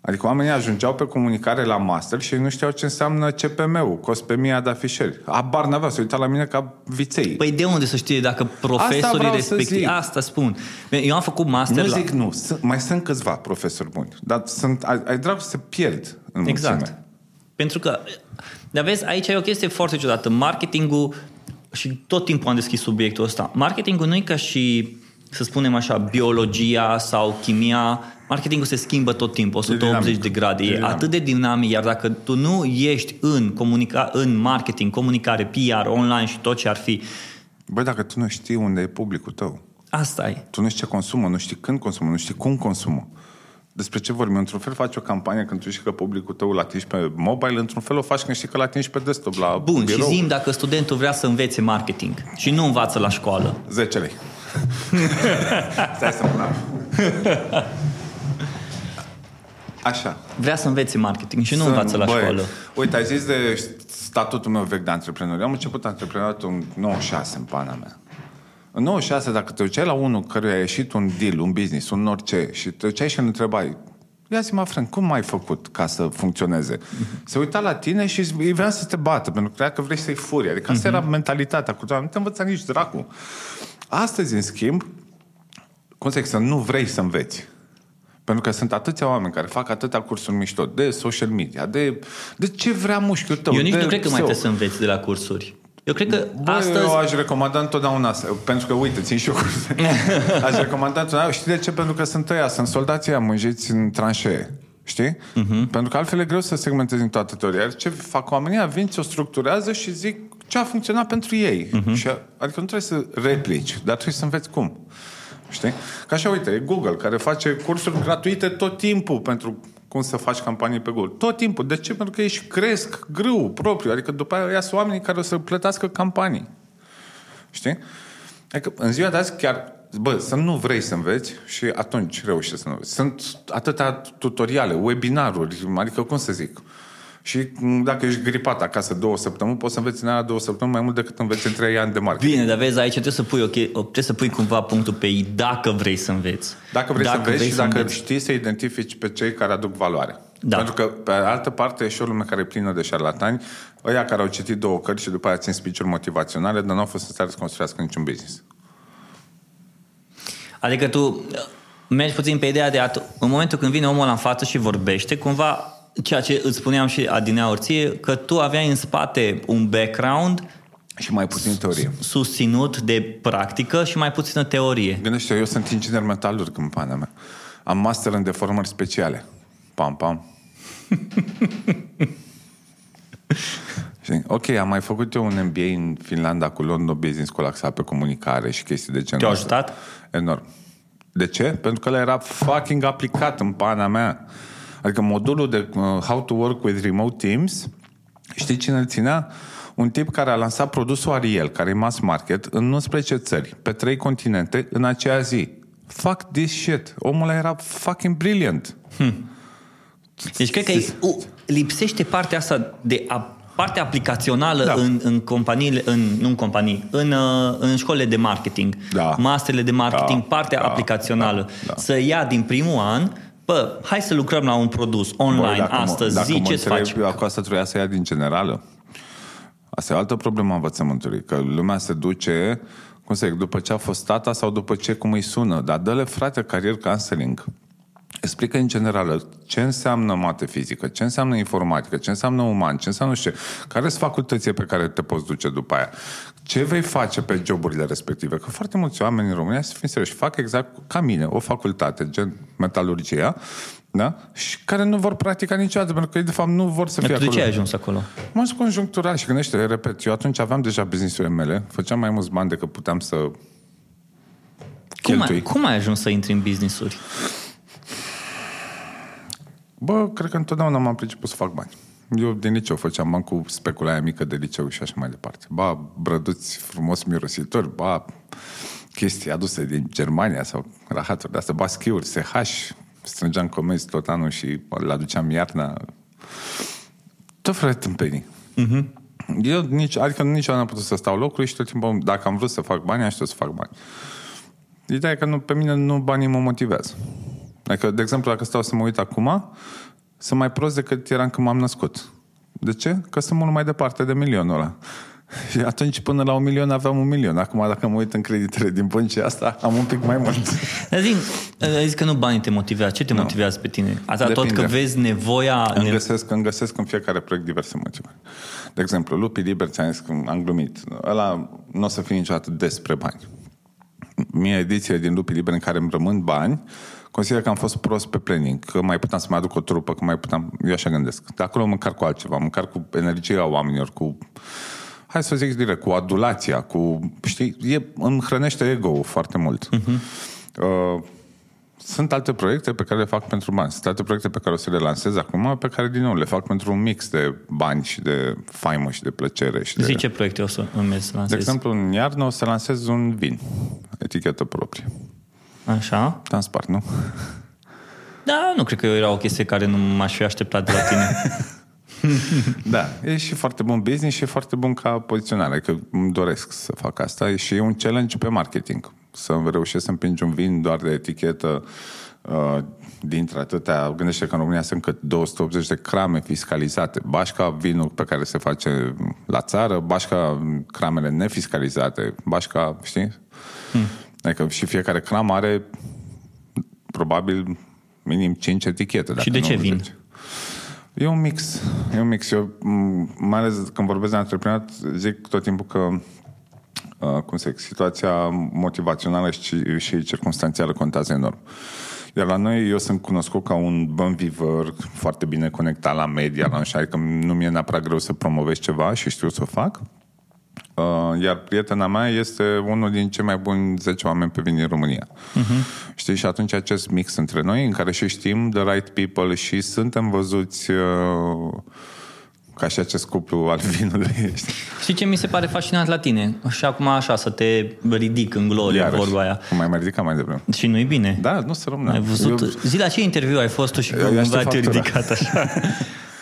Adică oamenii ajungeau pe comunicare la master și nu știau ce înseamnă C P M-ul, cost pe mie de afișări. Abar n-aveau, se uita la mine ca viței. Păi de unde să știe dacă profesorii respectivi... Asta spun. Eu am făcut master nu la... Nu zic nu, S- mai sunt câțiva profesori buni, dar sunt, ai, ai drag să pierd în mulțime. Exact. Pentru că... Dar vezi, aici e o chestie foarte ciudată. Marketingul, și tot timpul am deschis subiectul ăsta, marketingul nu e ca și, să spunem așa, biologia sau chimia. Marketingul se schimbă tot timpul, o sută optzeci de grade. E atât de dinamic, iar dacă tu nu ești în, comunica- în marketing, comunicare, P R, online și tot ce ar fi... Băi, dacă tu nu știi unde e publicul tău, asta e. Tu nu știi ce consumă, nu știi când consumă, nu știi cum consumă. Despre ce vorbim? Într-un fel faci o campanie când tu știi că publicul tău îl atingi pe mobile, într-un fel o faci când știi că îl atingi pe desktop, la Bun, birou. Și zi-mi dacă studentul vrea să învețe marketing și nu învață la școală. zece lei. Stai să mă Așa. Vrea să învețe marketing și nu Sunt, învață la băi, școală. Uite, ai zis de statutul meu vechi de antreprenor. Eu am început antreprenoriatul în nouăzeci și șase, în pana mea. În nouăzeci și șase, dacă te duceai la unul căruia a ieșit un deal, un business, un orice, și te duceai și îl întrebai, ia-ți mă, friend, cum ai făcut ca să funcționeze? Se uita la tine și îi vrea să te bată, pentru că credea că vrei să-i furi. Adică asta uh-huh. era mentalitatea cu toată. Nu te învăța nici dracu. Astăzi, în schimb, cum să zic, să nu vrei să înveți. Pentru că sunt atâția oameni care fac atâtea cursuri mișto, de social media, de, de ce vrea mușchiul tău. Eu nici nu cred că mai trebuie să înveți de la cursuri. Eu cred că Bă, astăzi... Eu aș recomanda întotdeauna, pentru că, uite, țin și eu curse. Aș recomanda întotdeauna, știi de ce? Pentru că sunt ăia, sunt soldații ăia mânjiți în tranșee, știi? Uh-huh. Pentru că altfel e greu să segmentezi în toată teoria. Iar ce fac oamenii, vin, ți-o structurează și zic ce a funcționat pentru ei. Uh-huh. Și, adică nu trebuie să replici, dar trebuie să înveți cum. Știi? Că așa, uite, e Google care face cursuri gratuite tot timpul pentru... cum să faci campanii pe Google. Tot timpul. De ce? Pentru că ești cresc grâu propriu. Adică după aia iasă oamenii care o să plătească campanii. Știi? Adică în ziua de azi chiar, bă, să nu vrei să înveți și atunci reușești să nu înveți. Sunt atâtea tutoriale, webinaruri, adică cum să zic. Și dacă ești gripat acasă două săptămâni, poți să înveți în aia două săptămâni mai mult decât înveți în trei ani de marketing. Bine, dar vezi, aici trebuie să pui, okay, trebuie să pui cumva punctul pe ei dacă vrei să înveți. Dacă vrei, dacă să, înveți vrei să înveți și dacă știi să identifici pe cei care aduc valoare. Da. Pentru că, pe altă parte, e și o lume care e plină de șarlatani, ăia care au citit două cărți și după aia țin speech-uri motivaționale, dar nu au fost în stare să construiască niciun business. Adică tu mergi puțin pe ideea de at- în momentul când vine omul în față și vorbește, cumva ceea ce îți spuneam și adineaori ție, că tu aveai în spate un background și mai puțin teorie. Susținut de practică și mai puțină teorie. Gândește, eu sunt inginer metalurg în pana mea. Am master în deformări speciale. Pam, pam. Ok, am mai făcut eu un M B A în Finlanda cu London Business School axat pe comunicare și chestii de genul. Te-a ajutat? Enorm. De ce? Pentru că ăla era fucking aplicat în pana mea. Adică modulul de uh, How to Work with Remote Teams, știi cine îl ținea? Un tip care a lansat produsul Ariel, care e mass market, în unsprezece țări, pe trei continente, în aceea zi. Fuck this shit. Omul era fucking brilliant. Hmm. Deci cred că uh, lipsește partea asta de a, partea aplicațională, da, în, în companiile, în, nu în companii, în, în școlile de marketing, da, masterele de marketing, da, partea, da, aplicațională. Da, da. Să ia din primul an, bă, hai să lucrăm la un produs online. Bă, dacă astăzi, mă, zi ce-ți faci. Eu, cu asta trebuia să ia din generală. Asta e o altă problemă a învățământului, că lumea se duce, cum să zic, după ce a fost tata sau după ce cum îi sună, dar dă-le, frate, career counseling. Explică în generală ce înseamnă mate fizică, ce înseamnă informatică, ce înseamnă uman, ce înseamnă știu, care sunt facultățile pe care te poți duce după aia, ce vei face pe joburile respective. Că foarte mulți oameni în România, să fim serioși, fac exact ca mine, o facultate, gen metalurgia, da? Și care nu vor practica niciodată, pentru că ei de fapt nu vor să fie acolo. De ce ai ajuns acolo? M-am zis conjunctural și gândește, repet, eu atunci aveam deja business-urile mele, făceam mai mulți bani decât puteam să cheltui. Cum ai, cum ai ajuns să intri în business-uri? Bă, cred că întotdeauna m-am priceput să fac bani. Eu din liceu făceam bani cu specula aia mică de liceu și așa mai departe. Ba, brăduți frumos mirositori, ba, chestii aduse din Germania sau rahaturi de astea, ba, schiuri, sehași, strângeam comenzi tot anul și le aduceam iarna. Tot fel de tâmpenii. Uh-huh. Eu nici, adică niciodată n-am putut să stau locului și tot timpul, dacă am vrut să fac bani, aș tot să fac bani. Ideea e că nu, pe mine nu banii mă motivează. Adică, de exemplu, dacă stau să mă uit acum, sunt mai prost decât eram când m-am născut. De ce? Că sunt mult mai departe de milionul ăla. Și atunci până la un milion aveam un milion. Acum, dacă mă uit în creditele din băncii asta, am un pic mai mult. Dar zic, zic că nu banii te motivează. Ce te no. motivează pe tine? Asta tot că vezi nevoia... Îmi găsesc, îmi găsesc în fiecare proiect diverse motive. De exemplu, Lupii Liberi, ți-am zis că am glumit. Ăla nu o să fie niciodată despre bani. Mie ediție din Lupii Liberi în care îmi rămân bani, consider că am fost prost pe planning, că mai puteam să mai aduc o trupă, că mai puteam... Eu așa gândesc. De acolo mâncar cu altceva, mâncar cu energia oamenilor, cu... Hai să zic direct, cu adulația, cu... Știi, e, îmi hrănește ego-ul foarte mult. Uh-huh. Uh, sunt alte proiecte pe care le fac pentru bani. Sunt alte proiecte pe care o să le lansez acum, pe care, din nou, le fac pentru un mix de bani și de faimă și de plăcere. Și Zici de... ce proiecte o să îmi să lansez? De exemplu, în iarnă o să lansez un vin, etichetă proprie. Așa. Te-am spart, nu? Da, nu cred că era o chestie care nu m-aș fi așteptat de la tine. Da, e și foarte bun business și e foarte bun ca poziționare, că îmi doresc să fac asta și e un challenge pe marketing. Să reușesc să împingi un vin doar de etichetă uh, dintre atâtea. Gândește că în România sunt cât două sute optzeci de crame fiscalizate. Bașca vinul pe care se face la țară, bașca cramele nefiscalizate, bașca, știi? Hmm. Adică și fiecare cram are probabil minim cinci etichete. Și de ce vin? Vedeți. E un mix. E un mix. Eu, mai ales când vorbesc de antreprenoriat, zic tot timpul că cum se zic, situația motivațională și, și circumstanțială contează enorm. Iar la noi, eu sunt cunoscut ca un bun vivăr, foarte bine conectat la media, la așa, că nu mi-e neapărat greu să promovez ceva și știu să o fac. Uh, iar prietena mea este unul din cei mai buni zece oameni pe vin din România. Uh-huh. Știi? Și atunci acest mix între noi, în care și știm the right people și suntem văzuți uh, ca și acest cuplu al vinului. Și ce mi se pare fascinant la tine? Și acum așa, să te ridic în glorie, iarăși, vorba aia. Cum mai m-ai ridicat mai devreme. Și nu-i bine. Da, nu se rămâne. Ai văzut... Eu... Zi, la ce interviu ai fost tu și cum v-ai ridicat așa?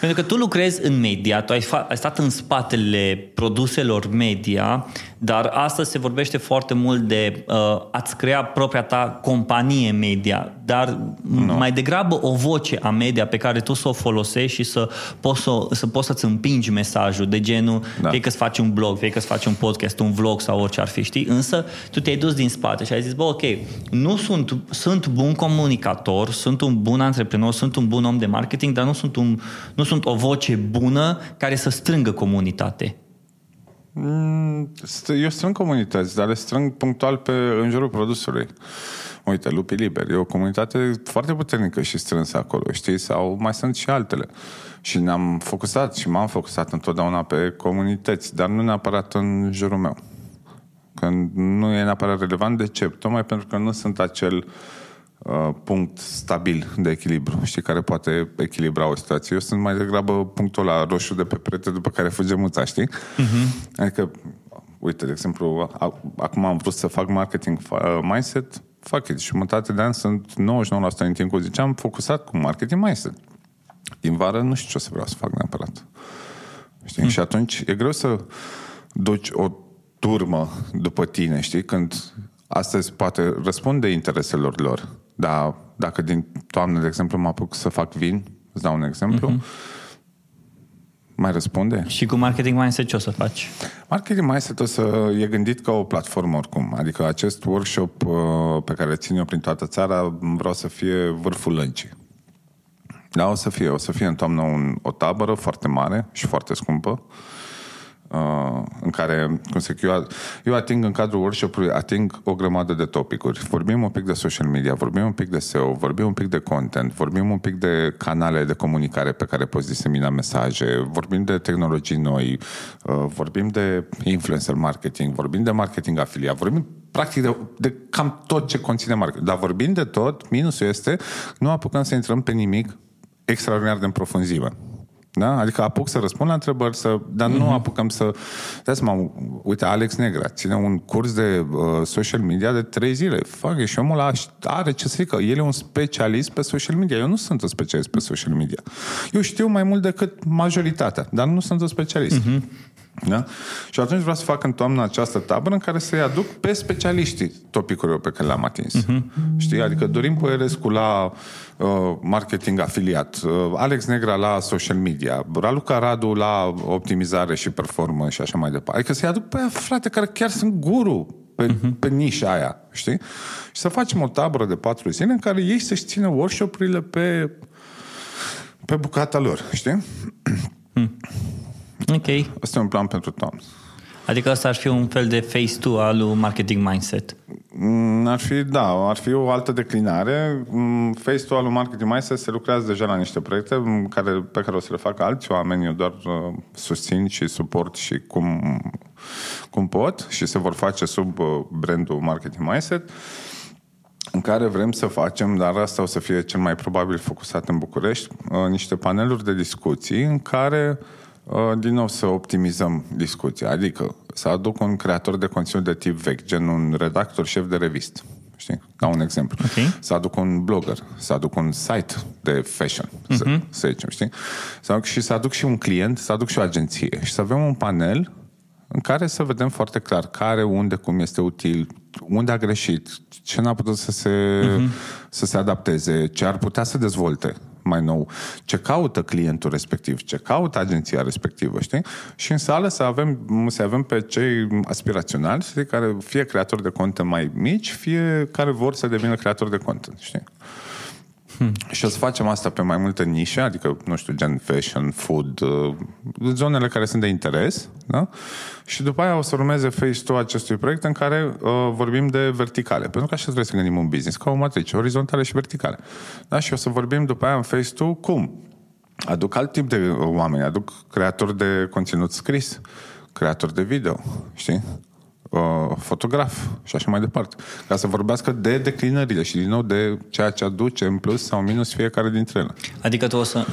Pentru că tu lucrezi în media, tu ai, fa- ai stat în spatele produselor media, dar astăzi se vorbește foarte mult de uh, a-ți crea propria ta companie media, dar no. mai degrabă o voce a media pe care tu să o folosești și să poți, să, să poți să-ți împingi mesajul de genul, da. fie că-ți faci un blog, fie că-ți faci un podcast, un vlog sau orice ar fi, știi? Însă tu te-ai dus din spate și ai zis, bă, ok, nu sunt, sunt bun comunicator, sunt un bun antreprenor, sunt un bun om de marketing, dar nu sunt, un, nu sunt o voce bună care să strângă comunitate. Eu strâng comunități, dar le strâng punctual pe, în jurul produsului. Uite, Lupii Liberi e o comunitate foarte puternică și strânsă acolo, știi? Sau mai sunt și altele. Și ne-am focusat și m-am focusat întotdeauna pe comunități, dar nu neapărat în jurul meu. Că nu e neapărat relevant. De ce? Tocmai pentru că nu sunt acel uh, punct stabil de echilibru, știi, care poate echilibra o situație. Eu sunt mai degrabă punctul ăla roșu de pe perete după care fuge muța, știi? Uh-huh. Adică, uite, de exemplu, acum am vrut să fac marketing uh, mindset, fac it. Și mutate de ani sunt nouăzeci și nouă la sută în timp, cum ziceam, focusat cu marketing mindset. Din vară nu știu ce o să vreau să fac neapărat. Știi? Hmm. Și atunci e greu să duci o turmă după tine, știi? Când astăzi poate răspunde intereselor lor. Dar dacă din toamnă, de exemplu, mă apuc să fac vin, îți dau un exemplu, hmm. mai răspunde. Și cu Marketing Mindset ce o să faci? Marketing Mindset o să e gândit ca o platformă oricum. Adică acest workshop pe care țin eu prin toată țara vreau să fie vârful lâncii. Da, o să fie. O să fie în toamnă un, o tabără foarte mare și foarte scumpă uh, în care, cum să zic, eu, eu ating în cadrul workshop-ului, ating o grămadă de topicuri. Vorbim un pic de social media, vorbim un pic de S E O, vorbim un pic de content, vorbim un pic de canale de comunicare pe care poți disemina mesaje, vorbim de tehnologii noi, uh, vorbim de influencer marketing, vorbim de marketing afiliat, vorbim practic de, de cam tot ce conține marketing. Dar vorbim de tot, minusul este nu apucăm să intrăm pe nimic extraordinar de în profunzime. Da? Adică apuc să răspund la întrebări, să, dar mm-hmm. nu apucăm să... Mă, uite, Alex Negreț ține un curs de uh, social media de trei zile. Fac, și omul ăla are ce să zică. El e un specialist pe social media. Eu nu sunt un specialist pe social media. Eu știu mai mult decât majoritatea, dar nu sunt un specialist. Mm-hmm. Da? Și atunci vreau să fac în toamnă această tabără în care să-i aduc pe specialiștii topicurilor pe care le-am atins. Uh-huh. Știi? Adică Dorin Păierescu la uh, marketing afiliat, uh, Alex Negra la social media, Raluca Radu la optimizare și performance și așa mai departe. Adică să-i aduc pe aia, frate, care chiar sunt guru pe, uh-huh. pe nișa aia, știi? Și să facem o tabără de patru zile în care ei să-și țină workshop-urile pe pe bucata lor, știi? Okay. Asta e un plan pentru toamnă. Adică asta ar fi un fel de phase doi al lui Marketing Mindset. Ar fi, da, ar fi o altă declinare. Phase doi al lui Marketing Mindset se lucrează deja la niște proiecte care, pe care o să le facă alți oameni. Eu doar uh, susțin și suport și cum, cum pot și se vor face sub uh, brandul Marketing Mindset, în care vrem să facem, dar asta o să fie cel mai probabil focusat în București, uh, niște paneluri de discuții în care din nou să optimizăm discuția, adică să aduc un creator de conținut de tip vechi, gen un redactor șef de revistă, știi? Ca un exemplu. Okay. Să aduc un blogger, să aduc un site de fashion, uh-huh. să, să zicem, știi? Să aduc și, să aduc și un client, să aduc și o agenție și să avem un panel în care să vedem foarte clar care, unde, cum este util, unde a greșit, ce n-a putut să se, uh-huh. să se adapteze, ce ar putea să dezvolte mai nou, ce caută clientul respectiv, ce caută agenția respectivă, știi? Și în sală să avem, să avem pe cei aspiraționali, știi? Care fie creatori de content mai mici, fie care vor să devină creatori de content, știi? Hmm. Și o să facem asta pe mai multe nișe, adică, nu știu, gen fashion, food, zonele care sunt de interes, da? Și după aia o să urmeze phase doi acestui proiect în care uh, vorbim de verticale, pentru că așa trebuie să gândim un business, ca o matrice, orizontală și verticală, da? Și o să vorbim după aia în phase doi cum aduc alt tip de oameni, aduc creatori de conținut scris, creatori de video, știi? Fotograf și așa mai departe, ca să vorbească de declinările și din nou de ceea ce aduce în plus sau minus fiecare dintre ele. Adică tu o să...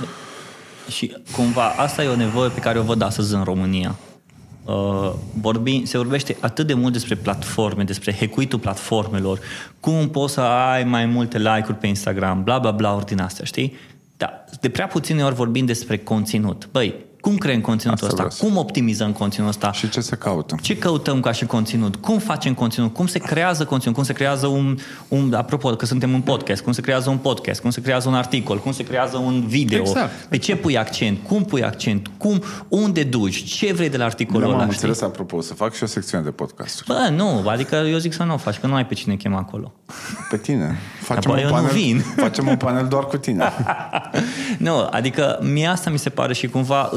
Și cumva asta e o nevoie pe care o văd astăzi în România. Uh, vorbi, se vorbește atât de mult despre platforme, despre hackuitul platformelor, cum poți să ai mai multe like-uri pe Instagram, bla bla bla, ori din astea, știi? Dar de prea puține ori vorbim despre conținut. Băi, cum creăm conținutul ăsta? Cum optimizăm conținutul ăsta? Și ce se caută? Ce căutăm ca și conținut? Cum facem conținut? Cum se creează conținut? Cum se creează un, un... Apropo, că suntem un podcast. Cum se creează un podcast? Cum se creează un articol? Cum se creează un video? Exact. Pe ce pui accent? Cum pui accent? Cum? Unde duci? Ce vrei de la articolul ăla? M-am înțeles, apropo, să fac și o secțiune de podcast. Bă, nu. Adică eu zic să nu o faci, că nu ai pe cine chema acolo. Pe tine. Facem, un panel, facem un panel doar cu tine. Nu, adică mie asta mi se pare și cumva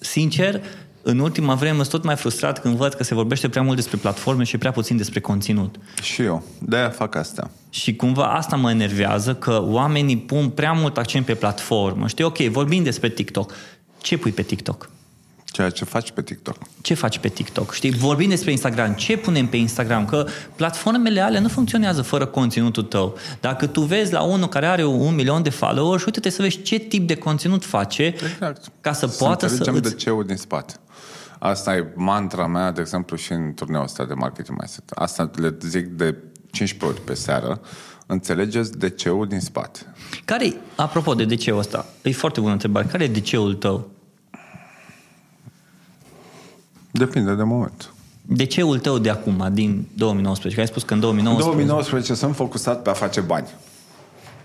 sincer, în ultima vreme sunt tot mai frustrat când văd că se vorbește prea mult despre platforme și prea puțin despre conținut. Și eu, de-aia fac asta. Și cumva asta mă enervează, că oamenii pun prea mult accent pe platformă. Știi, ok, vorbim despre TikTok. Ce pui pe TikTok? Ceea ce faci pe TikTok. Ce faci pe TikTok? Știi, vorbim despre Instagram. Ce punem pe Instagram? Că platformele alea nu funcționează fără conținutul tău. Dacă tu vezi la unul care are un milion de followers, uite-te să vezi ce tip de conținut face. Exact. Ca să poată să înțelegem de ce-ul din spate. Asta e mantra mea, de exemplu, și în turneul ăsta de Marketing Mindset. Asta le zic de cincisprezece ori pe seară. Înțelegeți de ce-ul din spate. Care, apropo de de ce-ul ăsta, e foarte bună întrebare. Care e de ce-ul tău? Depinde de moment. De ce-ul tău de acum, din două mii nouăsprezece? Că ai spus că în două mii nouăsprezece... În două mii nouăsprezece sunt focusat pe a face bani.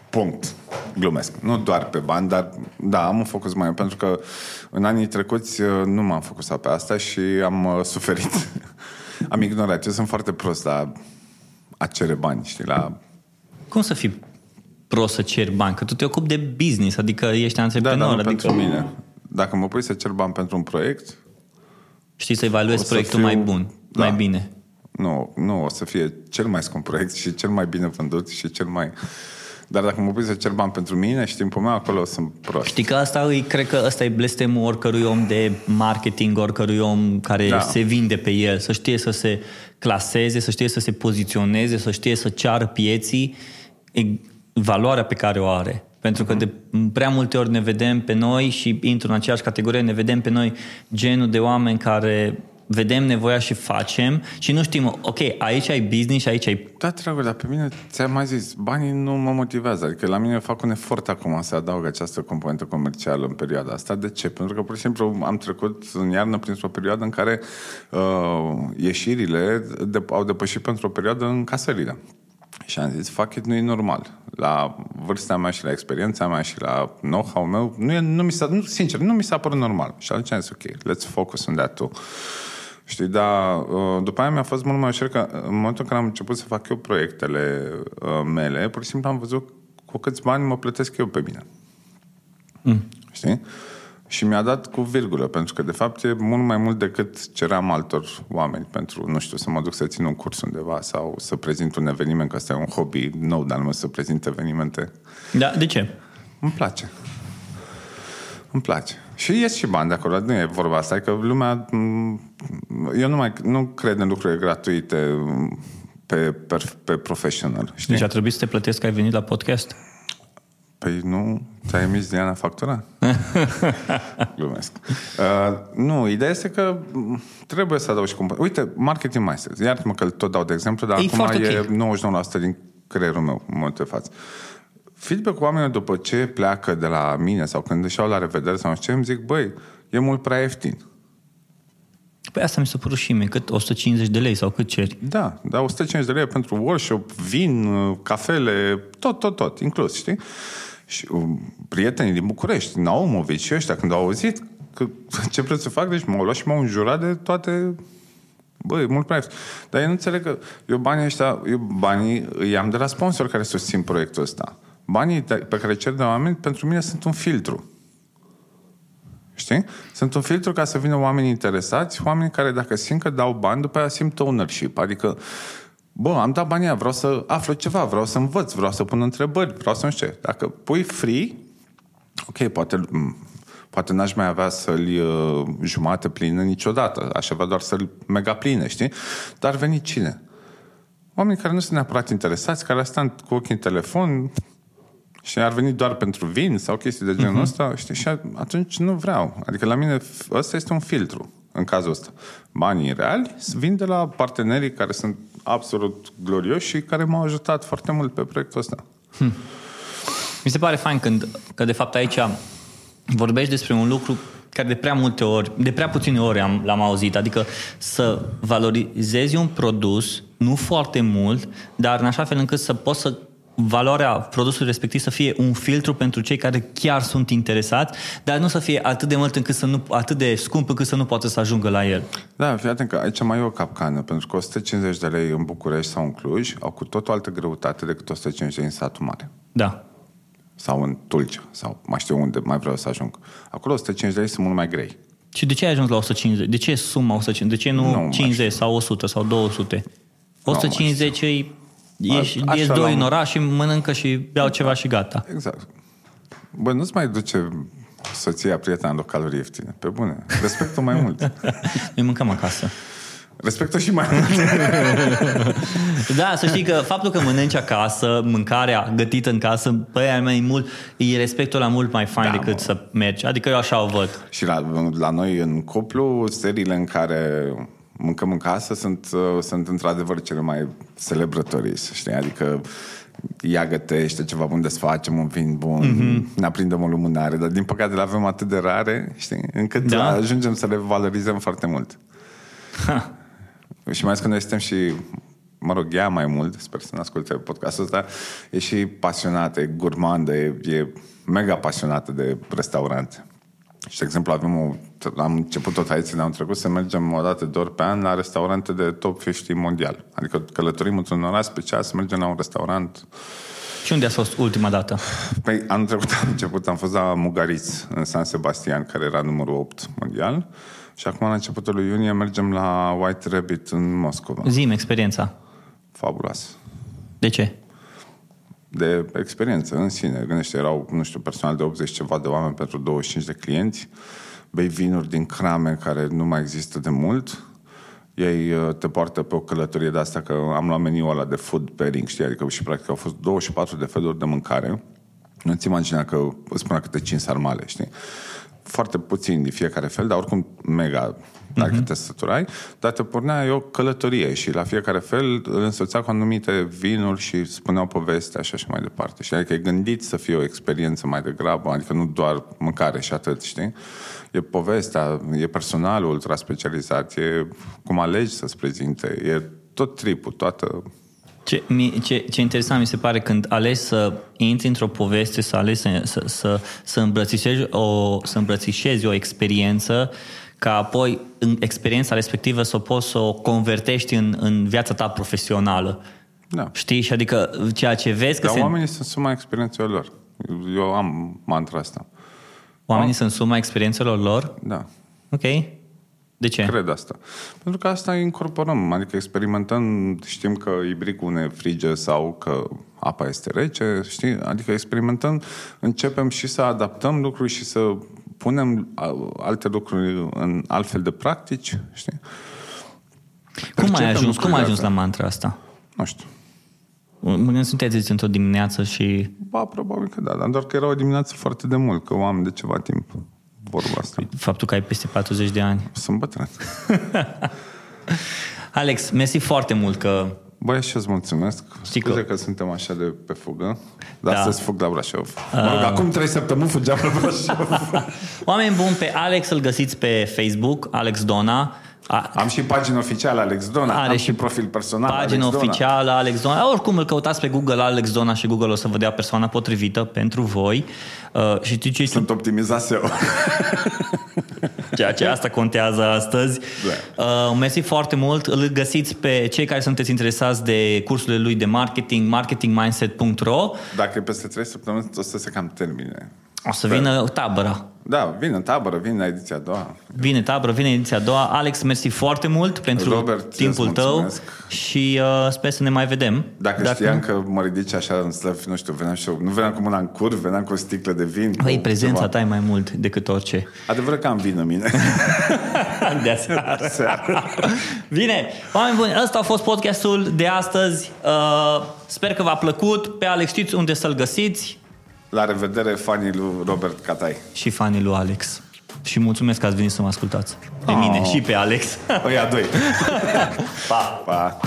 Punct. Glumesc. Nu doar pe bani, dar da, am un focus mai mult, pentru că în anii trecuți nu m-am focusat pe asta și am uh, suferit. Am ignorat. Eu sunt foarte prost la a cere bani, știi, la... Cum să fii prost să ceri bani? Că tu te ocupi de business, adică ești antreprenor. Da, dar adică... pentru mine. Dacă mă pui să cer bani pentru un proiect... Știi să evaluezi să proiectul fiu, mai bun, da, mai bine. Nu, nu, o să fie cel mai scump proiect și cel mai bine vândut și cel mai... Dar dacă mă pui să cer bani pentru mine și timpul meu, acolo sunt prost. Știi că asta îi, cred că ăsta e blestemul oricărui om de marketing, oricărui om care da. se vinde pe el. Să știe să se claseze, să știe să se poziționeze, să știe să ceară pieții valoarea pe care o are. Pentru că de prea multe ori ne vedem pe noi și intru în aceeași categorie, ne vedem pe noi genul de oameni care vedem nevoia și facem și nu știm, ok, aici ai business și aici ai... Da, dragul, dar pe mine ți-am mai zis, banii nu mă motivează, adică la mine fac un efort acum să adaug această componentă comercială în perioada asta. De ce? Pentru că, pur și simplu, am trecut în iarnă printr-o perioadă în care uh, ieșirile de- au depășit pentru o perioadă încasările. Și am zis, fuck it, nu e normal. La vârsta mea și la experiența mea și la know-how meu, nu e, nu mi s-a, nu, sincer, nu mi s-a părut normal. Și atunci am zis, ok, let's focus on that too. Știi, dar după aia mi-a fost mult mai ușor că în momentul în care am început să fac eu proiectele mele, pur și simplu am văzut cu câți bani mă plătesc eu pe mine. Mm. Știi? Și mi-a dat cu virgulă, pentru că de fapt e mult mai mult decât ceream altor oameni pentru, nu știu, să mă duc să țin un curs undeva sau să prezint un eveniment, că asta e un hobby nou, dar nu să prezint evenimente. Da, de ce? Îmi place. Îmi place. Și ies și bani de acolo, nu e vorba asta, că lumea... Eu nu, mai, nu cred în lucruri gratuite pe, pe, pe professional. Știi? Deci a trebuit să te plătesc că ai venit la podcast? Păi nu, ți-a emis Diana factura? Glumesc. Uh, nu, ideea este că trebuie să adaugi cum... Uite, Marketing Mindset. Iartă-mă că tot dau de exemplu, dar e acum e okay. nouăzeci și nouă la sută din creierul meu în momentul de față. Feedback-ul oamenilor după ce pleacă de la mine sau când își iau la revedere sau nu știu ce, îmi zic, băi, e mult prea ieftin. Păi asta mi s-a părut și mie, cât o sută cincizeci de lei sau cât ceri? Da, dar o sută cincizeci de lei pentru workshop, vin, cafele, tot, tot, tot, inclus, știi? Și um, prietenii din București, Naumovici și ăștia, când au auzit că, ce preț să fac, deci m-au luat și m-au înjurat de toate... Băi, mult prea ieftin. Dar eu nu înțeleg că eu banii ăștia, eu banii îi am de la sponsor care susțin proiectul ăsta. Banii pe care cer de oameni, pentru mine sunt un filtru. Știi? Sunt un filtru ca să vină oameni interesați, oameni care dacă simt că dau bani, după aia simt ownership. Adică, bă, am dat banii aia, vreau să aflu ceva, vreau să învăț, vreau să pun întrebări, vreau să nu știu. Dacă pui free, ok, poate, poate n-aș mai avea să-l uh, jumate plină niciodată, aș avea doar să-l mega plină, știi? Dar veni cine? Oamenii care nu sunt neapărat interesați, care stau cu ochii în telefon... Și ar veni doar pentru vin sau chestii de genul ăsta, știi? Și atunci nu vreau. Adică la mine ăsta este un filtru în cazul ăsta. Banii reali vin de la partenerii care sunt absolut glorioși și care m-au ajutat foarte mult pe proiectul ăsta. Hmm. Mi se pare fain când, că de fapt aici vorbești despre un lucru care de prea multe ori, de prea puține ori am, l-am auzit, adică să valorizezi un produs, nu foarte mult, dar în așa fel încât să poți să valoarea produsului respectiv să fie un filtru pentru cei care chiar sunt interesați, dar nu să fie atât de mult încât să nu, atât de scump încât să nu poată să ajungă la el. Da, fii atent că aici mai e o capcană, pentru că o sută cincizeci de lei în București sau în Cluj au cu tot o altă greutate decât o sută cincizeci de lei în satul mare. Da. Sau în Tulcea, sau mai știu unde mai vreau să ajung. Acolo o sută cincizeci de lei sunt mult mai grei. Și de ce ai ajuns la o sută cincizeci? De ce suma o sută cincizeci? De ce nu, nu cincizeci sau o sută sau două sute? o sută cincizeci e... Ești doi l-am... în oraș și mănâncă și beau ceva și gata. Exact. Bă, nu-ți mai duce soția, prietena la calorii ieftine. Pe bune. Respectă mai mult. Noi mâncăm acasă. Respectă și mai mult. Da, să știi că faptul că mănânci acasă, mâncarea gătită în casă, pe aia mai mult, e respectul la mult mai fain, da, decât mă. Să mergi. Adică eu așa o văd. Și la, la noi în cuplu, seriile în care... mâncăm în casă, sunt, sunt într-adevăr cele mai celebrătorii, să știi, adică ea gătește ceva bun, desfacem un vin bun, mm-hmm. ne aprindem o lumânare, dar din păcate le avem atât de rare, știi, încât da. ajungem să le valorizăm foarte mult. Ha. Și mai ales că noi suntem și, mă rog, ea mai mult, sper să ne asculte podcastul ăsta, e și pasionată, e gurmandă, e, e mega pasionată de restaurante. Și, de exemplu, avem o, am început o tradiție de anul trecut să mergem o dată de ori pe an la restaurante de top cincizeci mondial. Adică călătorim într-un oraș special să mergem la un restaurant. Și unde a fost ultima dată? Păi, anul trecut am început, am fost la Mugaritz, în San Sebastian, care era numărul opt mondial. Și acum, la începutul lui iunie, mergem la White Rabbit în Moscova. Zi-mi experiența. Fabuloasă. De ce? De experiență în sine. Gândește, erau, nu știu, personal de optzeci ceva de oameni pentru douăzeci și cinci de clienți, bei vinuri din crame care nu mai există de mult, ei te poartă pe o călătorie de asta, că am luat meniul ăla de food pairing, știi, adică și practic au fost douăzeci și patru de feluri de mâncare, nu-ți imagina că îți spunea câte cinci sarmale, știi? Foarte puțin din fiecare fel, dar oricum mega, dacă uh-huh. te săturai, dar te pornea eu călătorie și la fiecare fel îl însoțea cu anumite vinuri și spuneau povestea și așa mai departe. Și adică e gândit să fie o experiență mai degrabă, adică nu doar mâncare și atât, știi? E povestea, e personalul ultra specializat, e cum alegi să-ți prezinte, e tot tripul, toată... Ce, ce, ce interesant mi se pare când alegi să intri într-o poveste, să alegi să, să, să, să, îmbrățișezi, o, să îmbrățișezi o experiență, ca apoi în experiența respectivă să o poți să o convertești în, în viața ta profesională. Da. Știi? Și adică ceea ce vezi... Că Dar se... oamenii sunt suma experiențelor lor. Eu am mantra asta. Oamenii am... sunt suma experiențelor lor? Da. Ok. De ce? Cred asta. Pentru că asta incorporăm, adică experimentăm, știm că ibricul ne frige sau că apa este rece, știi? Adică experimentăm, începem și să adaptăm lucruri și să punem alte lucruri în altfel de practici, știi? Cum ai ajuns, cum ai ajuns la mantra asta? Nu știu. Mă sunteți într-o dimineață și... Ba, probabil că da, dar doar că era o dimineață foarte de mult, că o am de ceva timp. Vorba asta. Faptul că ai peste patruzeci de ani. Sunt bătrân. Alex, mersi foarte mult că... Băi, și eu îți mulțumesc. Scuze că... că suntem așa de pe fugă. Dar da. Să-ți fug la Brașov. uh... Mă rog, acum trei săptămâni fugeam la Brașov. Oameni buni, pe Alex îl găsiți pe Facebook, Alex Dona. A... Am și pagina oficială Alex Dona. Are Am și profil personal pagina Alex oficială Alex Dona. Oricum îl căutați pe Google Alex Dona și Google o să vă dea persoana potrivită pentru voi. uh, și tu, ce... Sunt optimizați eu. Ceea ce asta contează astăzi. Da. uh, Mersi foarte mult. Îl găsiți pe cei care sunteți interesați de cursurile lui de marketing, marketing mindset punct ro. Dacă e peste trei săptămâni o să se cam termine. O să vină tabăra. Da, vine tabără, vine ediția a doua. Vine tabără, vine ediția a doua. Alex, mersi foarte mult pentru Robert, timpul tău și uh, sper să ne mai vedem. Dacă, Dacă știam că mă ridici așa în slăv, nu știu, veneam și eu, nu veneam cu mâna în cur, veneam cu o sticlă de vin. Păi, prezența ceva. Ta e mai mult decât orice. Adevărat că am vin în mine. De aseară. Bine, oameni buni, ăsta a fost podcastul de astăzi. Uh, sper că v-a plăcut. Pe Alex știți unde să-l găsiți. La revedere, fanii lui Robert Catay. Și fanii lui Alex. Și mulțumesc că ați venit să mă ascultați. Pe oh. mine și pe Alex. Oia doi. Pa! Pa!